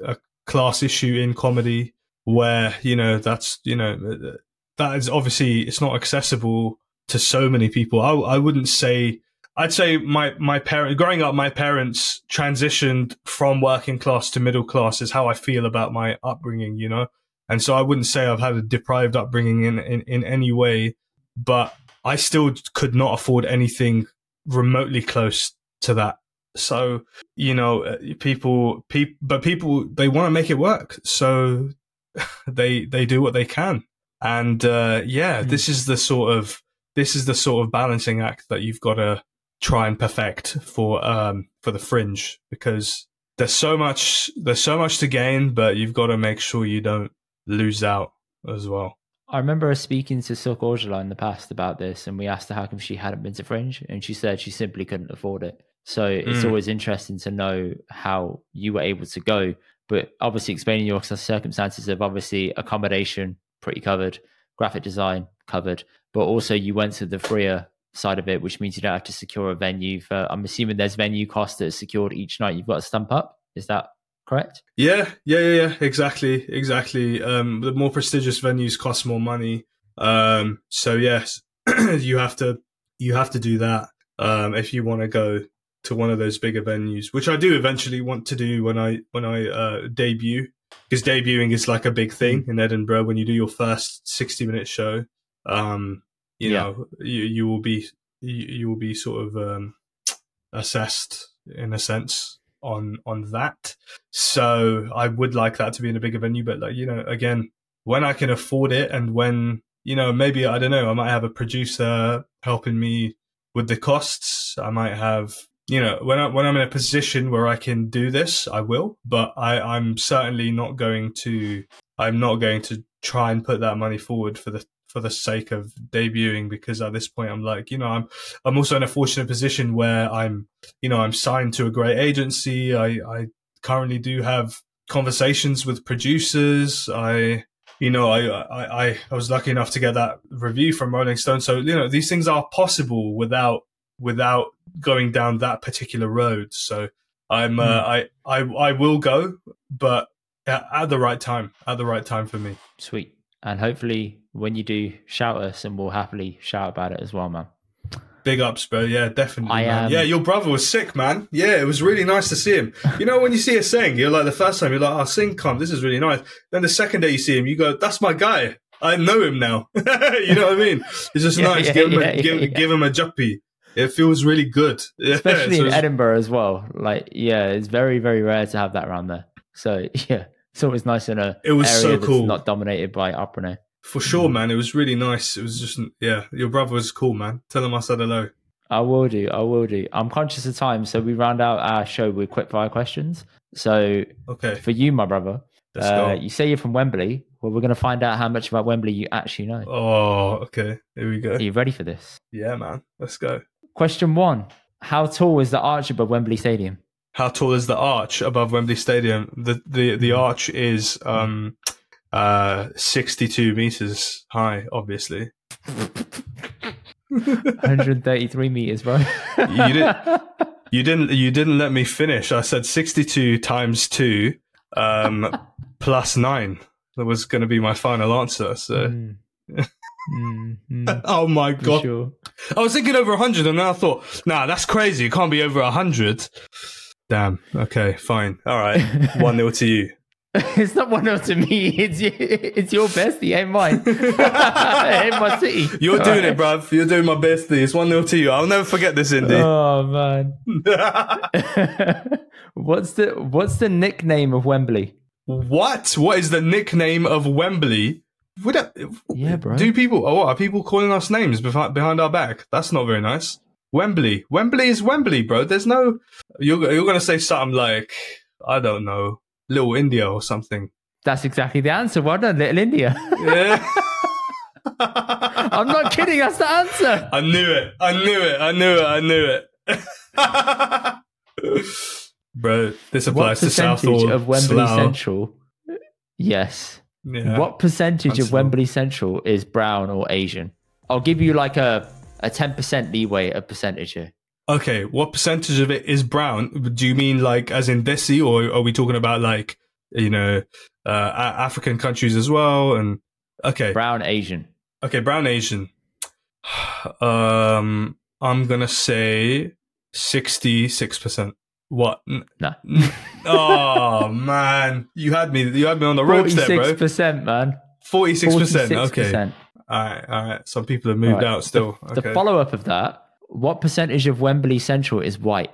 a class issue in comedy where, you know, that's, you know, that is obviously, it's not accessible to so many people. I, I wouldn't say I'd say my, my parents, growing up, my parents transitioned from working class to middle class is how I feel about my upbringing, you know? And so I wouldn't say I've had a deprived upbringing in, in, in any way, but I still could not afford anything remotely close to that. So, you know, people, pe- but people, they want to make it work. So they, they do what they can. And, uh, yeah, this is the sort of, this is the sort of balancing act that you've got to try and perfect for, um, for the Fringe, because there's so much, there's so much to gain, but you've got to make sure you don't lose out as well. I remember speaking to Silk Orjola in the past about this, and we asked her how come she hadn't been to Fringe, and she said she simply couldn't afford it. So it's mm. always interesting to know how you were able to go, but obviously explaining your circumstances of obviously accommodation, pretty covered, graphic design covered, but also you went to the freer side of it, which means you don't have to secure a venue for, I'm assuming there's venue costs that are secured each night you've got to stump up. Is that correct? Yeah, yeah, yeah, yeah. Exactly, exactly. Um, the more prestigious venues cost more money. Um, so yes, you have to, you have to do that um, if you want to go to one of those bigger venues, which I do eventually want to do when I when I uh, debut, because debuting is like a big thing in Edinburgh. When you do your first sixty minute show, um, you yeah. know you, you will be you, you will be sort of um, assessed in a sense on on that. So I would like that to be in a bigger venue, but like you know, again, when I can afford it, and when you know, maybe I don't know, I might have a producer helping me with the costs. I might have You know, when, I, when I'm in a position where I can do this, I will. But I, I'm certainly not going to. I'm not going to try and put that money forward for the for the sake of debuting, because at this point, I'm like, you know, I'm I'm also in a fortunate position where I'm, you know, I'm signed to a great agency. I, I currently do have conversations with producers. I, you know, I, I I I was lucky enough to get that review from Rolling Stone. So you know, these things are possible without. without going down that particular road. So I'm, mm. uh, I, I, I will go, but at, at the right time, at the right time for me. Sweet. And hopefully when you do, shout us and we'll happily shout about it as well, man. Big ups, bro. Yeah, definitely. I, man. Um... Yeah. Your brother was sick, man. Yeah. It was really nice to see him. You know, when you see a Singh, you're like the first time you're like, oh, Singh, come, this is really nice. Then the second day you see him, you go, that's my guy. I know him now. You know what I mean? It's just yeah, nice. Yeah, give him yeah, a, yeah, give, yeah. give him a juppie. It feels really good, yeah, especially so in Edinburgh as well. Like, yeah, it's very, very rare to have that around there. So, yeah, it's always nice in a it was area so cool. that's not dominated by opera. For sure, man. It was really nice. It was just, yeah, your brother was cool, man. Tell him I said hello. I will do. I will do. I'm conscious of time, so we round out our show with quickfire questions. So, okay, for you, my brother, uh, you say you're from Wembley. Well, we're going to find out how much about Wembley you actually know. Oh, okay. Here we go. Are you ready for this? Yeah, man. Let's go. Question one, how tall is the arch above Wembley Stadium? How tall is the arch above Wembley Stadium? The the, the arch is um, uh, sixty-two metres high, obviously. one hundred thirty-three metres, bro. you, didn't, you, didn't, you didn't let me finish. I said sixty-two times two um, plus nine. That was going to be my final answer, so... Mm. Mm, mm, oh my god! Sure. I was thinking over a hundred, and then I thought, "Nah, that's crazy. It can't be over a hundred." Damn. Okay, fine. All right, one nil to you. It's not one nil to me. It's you, it's your bestie, ain't mine. Ain't my city. You're All doing right. it, bruv. You're doing my bestie. It's one nil to you. I'll never forget this, Indy. Oh man. What's the What's the nickname of Wembley? What? What is the nickname of Wembley? Would I, yeah, bro. Do people? Oh, are people calling us names behind our back? That's not very nice. Wembley, Wembley is Wembley, bro. There's no. You're you're gonna say something like, I don't know, Little India or something. That's exactly the answer. Well done, Little India. Yeah. I'm not kidding. That's the answer. I knew it. I knew it. I knew it. I knew it. Bro, this applies to South or of Wembley Slough. Central. Yes. Yeah, what percentage of Wembley Central is brown or Asian? I'll give you like a, a ten percent leeway of percentage here. Okay, what percentage of it is brown? Do you mean like as in Desi, or are we talking about like, you know, uh, African countries as well? And okay, brown Asian. Okay, brown Asian. Um, I'm going to say sixty-six percent. What? No. Oh, man. You had me. You had me on the ropes there, bro. forty-six percent, man. forty-six percent. Okay. All right. All right. Some people have moved right. out still. The, okay. the follow-up of that, what percentage of Wembley Central is white?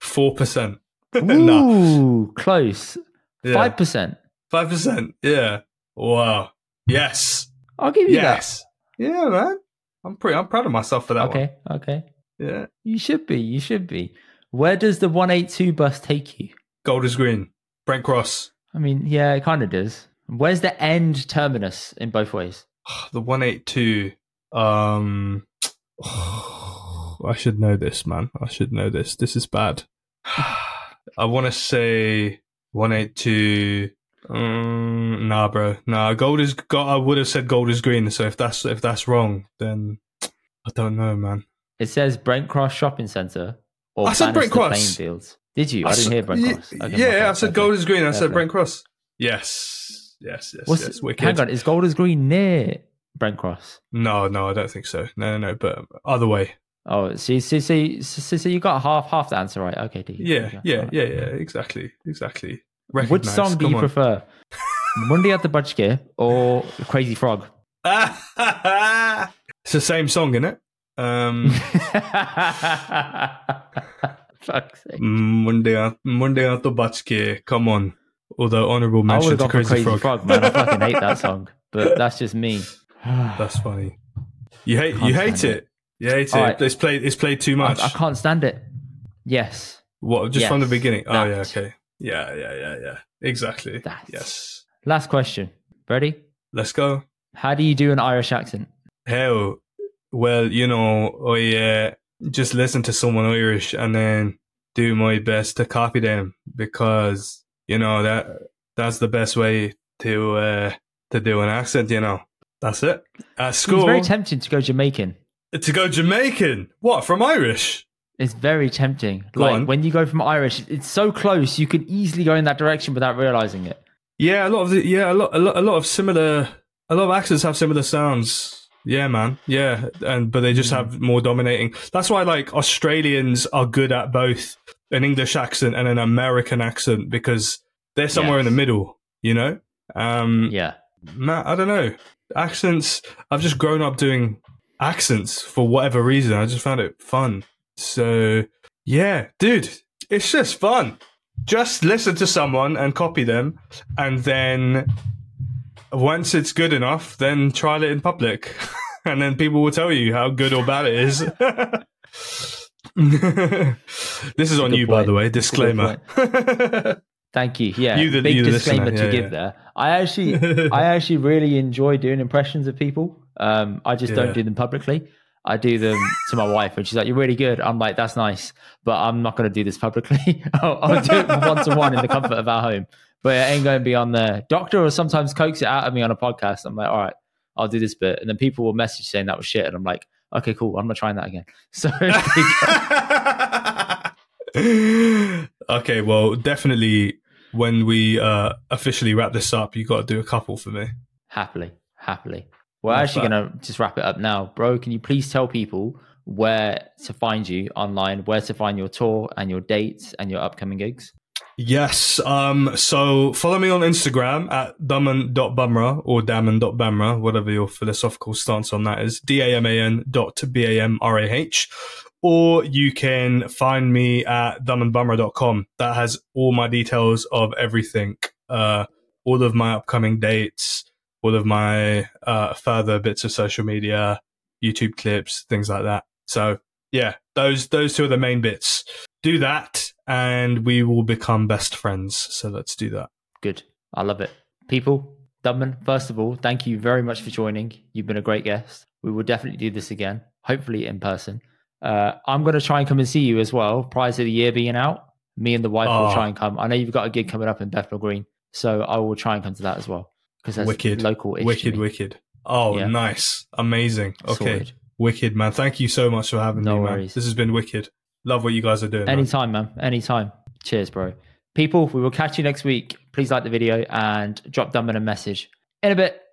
four percent. Ooh, nah. Close. Yeah. five percent. five percent. Yeah. Wow. Yes. I'll give you yes. that. Yeah, man. I'm pretty, I'm proud of myself for that okay, one. Okay. Okay. Yeah. You should be. You should be. Where does the one eighty-two bus take you? Golders Green. Brent Cross. I mean, yeah, it kind of does. Where's the end terminus in both ways? The one eighty-two. Um, oh, I should know this, man. I should know this. This is bad. I want to say one eighty-two. Um, nah, bro. Nah, gold is. I would have said Golders Green. So if that's if that's wrong, then I don't know, man. It says Brent Cross Shopping Centre. Or I said Brent Cross. Did you? I, I didn't said, hear Brent Cross. Okay, yeah, yeah I said Golders Green. I said Brent Cross. Yes, yes, yes. What's, yes wicked. Hang on, is Golders Green near Brent Cross? No, no, I don't think so. No, no, no. But other way. Oh, see, see, see, see, you got half, half the answer right. Okay, D. Yeah, yeah, right. yeah, yeah. Exactly, exactly. Recognize. Which song Come do you on. prefer? Monday at the Butchke or Crazy Frog? It's the same song, isn't it? Um, Fuck's sake. Monday at Monday at the Butchke. Come on. Although honourable mention to Crazy, Crazy Frog. Frog, man. I fucking hate that song. But that's just me. That's funny. You hate you hate it. it. You hate All it. Right. It's played it's played too much. I, I can't stand it. Yes. What just yes. from the beginning? That. Oh yeah, okay. Yeah, yeah, yeah, yeah. Exactly. That's... Yes. Last question. Ready? Let's go. How do you do an Irish accent? Hell, well, you know, I uh, just listen to someone Irish and then do my best to copy them because, you know, that that's the best way to uh, to do an accent, you know. That's it. At school... It's very tempting to go Jamaican. To go Jamaican? What, from Irish? It's very tempting. Go like on. When you go from Irish, it's so close. You can easily go in that direction without realizing it. Yeah, a lot of the, yeah, a lot, a lot, a lot of similar. A lot of accents have similar sounds. Yeah, man. Yeah, and but they just mm. have more dominating. That's why like Australians are good at both an English accent and an American accent because they're somewhere yes. in the middle. You know. Um, yeah. Man, I don't know. Accents. I've just grown up doing accents for whatever reason. I just found it fun. So, yeah, dude, it's just fun. Just listen to someone and copy them. And then once it's good enough, then trial it in public. And then people will tell you how good or bad it is. This is on you, point. by the way. Disclaimer. Thank you. Yeah, you the, big you the disclaimer listener. to yeah, give yeah. there. I actually, I actually really enjoy doing impressions of people. Um, I just yeah. don't do them publicly. I do them to my wife and she's like, you're really good. I'm like, that's nice, but I'm not going to do this publicly. I'll, I'll do it one-to-one in the comfort of our home, but it ain't going to be on the doctor or sometimes coax it out of me on a podcast. I'm like, all right, I'll do this bit. And then people will message saying that was shit. And I'm like, okay, cool. I'm not trying that again. So okay, well, definitely when we uh, officially wrap this up, you got to do a couple for me. Happily, happily. We're Love actually going to just wrap it up now. Bro, can you please tell people where to find you online, where to find your tour and your dates and your upcoming gigs? Yes. Um, so follow me on Instagram at daman dot bamrah or daman dot bamrah, whatever your philosophical stance on that is, D-A-M-A-N dot B-A-M-R-A-H. Or you can find me at daman bamrah dot com. That has all my details of everything, uh, all of my upcoming dates, all of my uh, further bits of social media, YouTube clips, things like that. So yeah, those those two are the main bits. Do that and we will become best friends. So let's do that. Good. I love it. People, Dubman, first of all, thank you very much for joining. You've been a great guest. We will definitely do this again, hopefully in person. Uh, I'm going to try and come and see you as well. Prior to the year being out, me and the wife oh. will try and come. I know you've got a gig coming up in Bethnal Green, so I will try and come to that as well. Wicked, local wicked, wicked. Oh, yeah. Nice. Amazing. Okay. Sorted. Wicked, man. Thank you so much for having no me, worries. man. This has been wicked. Love what you guys are doing. Anytime, man. man. Anytime. Cheers, bro. People, we will catch you next week. Please like the video and drop Dubman a message. In a bit.